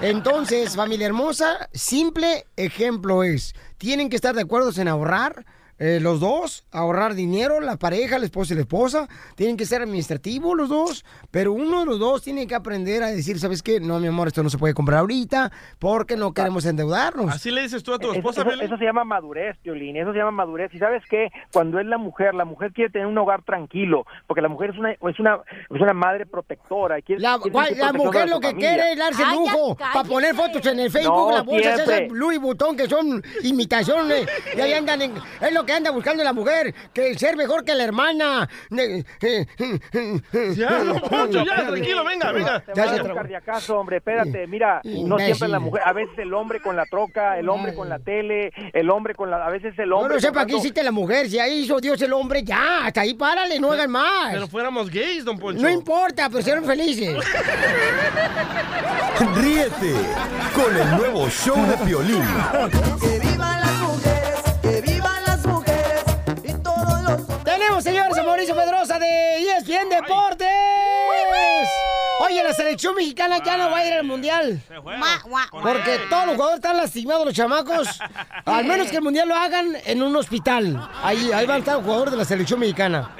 Entonces, familia hermosa, simple ejemplo es, tienen que estar de acuerdo en ahorrar, eh, los dos, ahorrar dinero, la pareja, el esposo y la esposa, tienen que ser administrativos los dos, pero uno de los dos tiene que aprender a decir, ¿sabes qué? No, mi amor, esto no se puede comprar ahorita, porque no queremos endeudarnos. ¿Así le dices tú a tu esposa, Piolín? Eso, eso, eso se llama madurez, Piolín, eso se llama madurez, y ¿sabes qué? Cuando es la mujer, la mujer quiere tener un hogar tranquilo, porque la mujer es una es una, es una madre protectora. Quiere, la, quiere cual, la mujer lo que familia. quiere es darse Ay, lujo, para poner fotos en el Facebook, no, las bolsas esas Louis Vuitton, que son imitaciones, y ahí andan en... en que anda buscando la mujer, que ser mejor que la hermana. Ya, no, Poncho, ya, tranquilo, venga, venga. Te vas a buscar de acaso, hombre, espérate, mira, no siempre la mujer, a veces el hombre con la troca, el hombre con la tele, el hombre con la, a veces el hombre... No, no sé para qué hiciste la mujer, si ahí hizo Dios el hombre, ya, hasta ahí párale, no hagan más. Pero fuéramos gays, don Poncho. No importa, pero sean felices. Ríete con el nuevo show de Piolín. ¡Que vivan las mujeres! ¡Que vivan! Señores, a Mauricio Pedrosa de E S P N Deportes. Oye, la selección mexicana ya no va a ir al mundial. Porque todos los jugadores están lastimados, los chamacos. Al menos que el mundial lo hagan en un hospital. Ahí, ahí van a estar los jugadores de la selección mexicana.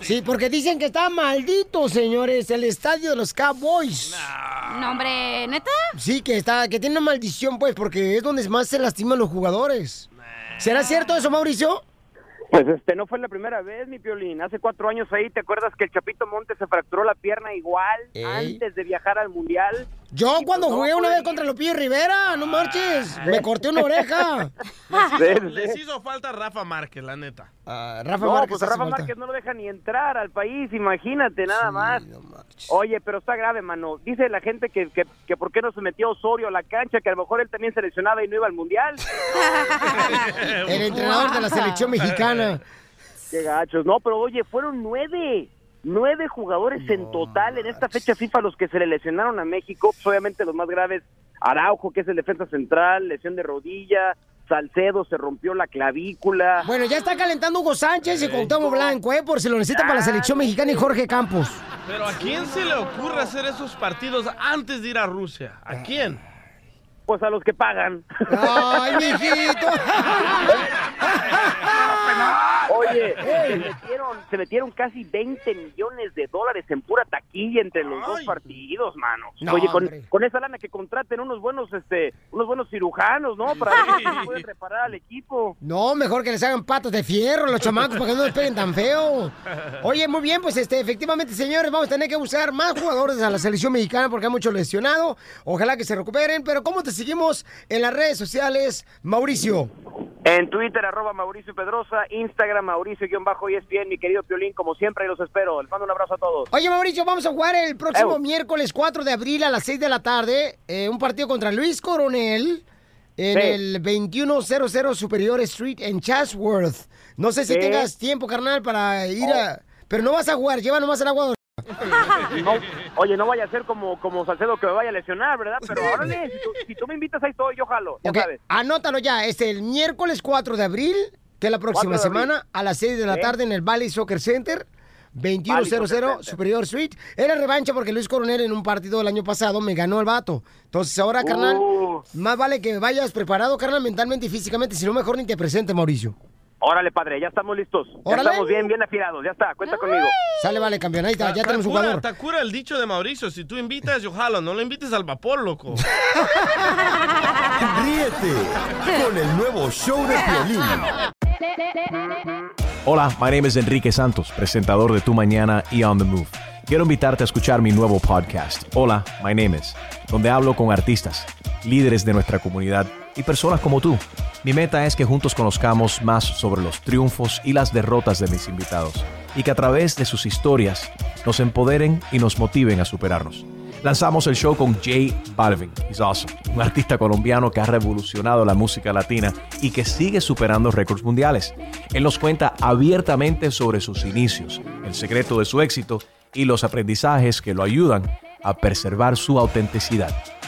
Sí, porque dicen que está maldito, señores, el estadio de los Cowboys. No, hombre, ¿neta? Sí, que está, que tiene una maldición, pues, porque es donde más se lastiman los jugadores. ¿Será cierto eso, Mauricio? Pues este, no fue la primera vez, mi Piolín. Hace cuatro años ahí, ¿te acuerdas que el Chapito Montes se fracturó la pierna igual Ey. antes de viajar al Mundial? Yo cuando jugué una vez contra Lupillo Rivera, no marches, me corté una oreja. Les, les hizo falta Rafa Márquez, la neta. Uh, Rafa no, Márquez, pues Rafa falta. Márquez no lo deja ni entrar al país, imagínate, nada sí, más. No Oye, pero está grave, mano. Dice la gente que, que, que por qué no se metió Osorio a la cancha, que a lo mejor él también seleccionaba y no iba al Mundial. El entrenador de la selección mexicana. Qué gachos. No, pero oye, fueron nueve. Nueve jugadores no, en total en esta fecha FIFA los que se le lesionaron a México. Pues obviamente los más graves, Araujo, que es el defensa central, lesión de rodilla, Salcedo se rompió la clavícula. Bueno, ya está calentando Hugo Sánchez y Cuauhtémoc Blanco, eh, por si lo necesita ah, para la selección mexicana y Jorge Campos. Pero ¿a quién se le ocurre hacer esos partidos antes de ir a Rusia? ¿A quién? Pues a los que pagan. ¡Ay, mijito! Oye, se metieron, se metieron casi veinte millones de dólares en pura taquilla entre los Ay. dos partidos, mano. No, Oye, con, con esa lana que contraten unos buenos este, unos buenos cirujanos, ¿no? Para sí. ver si pueden reparar al equipo. No, mejor que les hagan patos de fierro los chamacos para que no les peguen tan feo. Oye, muy bien, pues este, efectivamente, señores, vamos a tener que buscar más jugadores a la selección mexicana porque hay muchos lesionados. Ojalá que se recuperen, pero ¿cómo te seguimos en las redes sociales, Mauricio? En Twitter, arroba Mauricio Pedrosa, Instagram, Mauricio-E S P N, mi querido Piolín, como siempre, ahí los espero. Les mando un abrazo a todos. Oye, Mauricio, vamos a jugar el próximo Evo. miércoles cuatro de abril a las seis de la tarde, eh, un partido contra Luis Coronel, en sí. el veintiuno cero cero Superior Street en Chatsworth. No sé si sí. tengas tiempo, carnal, para ir oh. a... Pero no vas a jugar, lleva nomás el agua. No, oye, no vaya a ser como, como Salcedo que me vaya a lesionar, ¿verdad? Pero órale, si tú, si tú me invitas ahí todo, yo jalo, ya okay. sabes. Anótalo ya, este, el miércoles cuatro de abril, que es la próxima semana, a las seis de la ¿Eh? tarde en el Valley Soccer Center, veintiuno cero cero Superior Suite. Era revancha porque Luis Coronel en un partido del año pasado me ganó el vato. Entonces ahora, carnal, uh. más vale que vayas preparado, carnal, mentalmente y físicamente, si no mejor ni te presente, Mauricio. Órale, padre, ya estamos listos. Órale. Ya estamos bien, bien afilados, ya está, cuenta conmigo. Sale, vale, campeón, ahí está, ya tenemos jugador. Te cura el dicho de Mauricio, si tú invitas, yo jalo, no lo invites al vapor, loco. Ríete con el nuevo show de Piolín. Hola, my name is Enrique Santos, presentador de Tu Mañana y On The Move. Quiero invitarte a escuchar mi nuevo podcast, Hola, my name is, donde hablo con artistas, líderes de nuestra comunidad y personas como tú. Mi meta es que juntos conozcamos más sobre los triunfos y las derrotas de mis invitados y que a través de sus historias nos empoderen y nos motiven a superarnos. Lanzamos el show con J Balvin, he's awesome, un artista colombiano que ha revolucionado la música latina y que sigue superando récords mundiales. Él nos cuenta abiertamente sobre sus inicios, el secreto de su éxito y los aprendizajes que lo ayudan a preservar su autenticidad.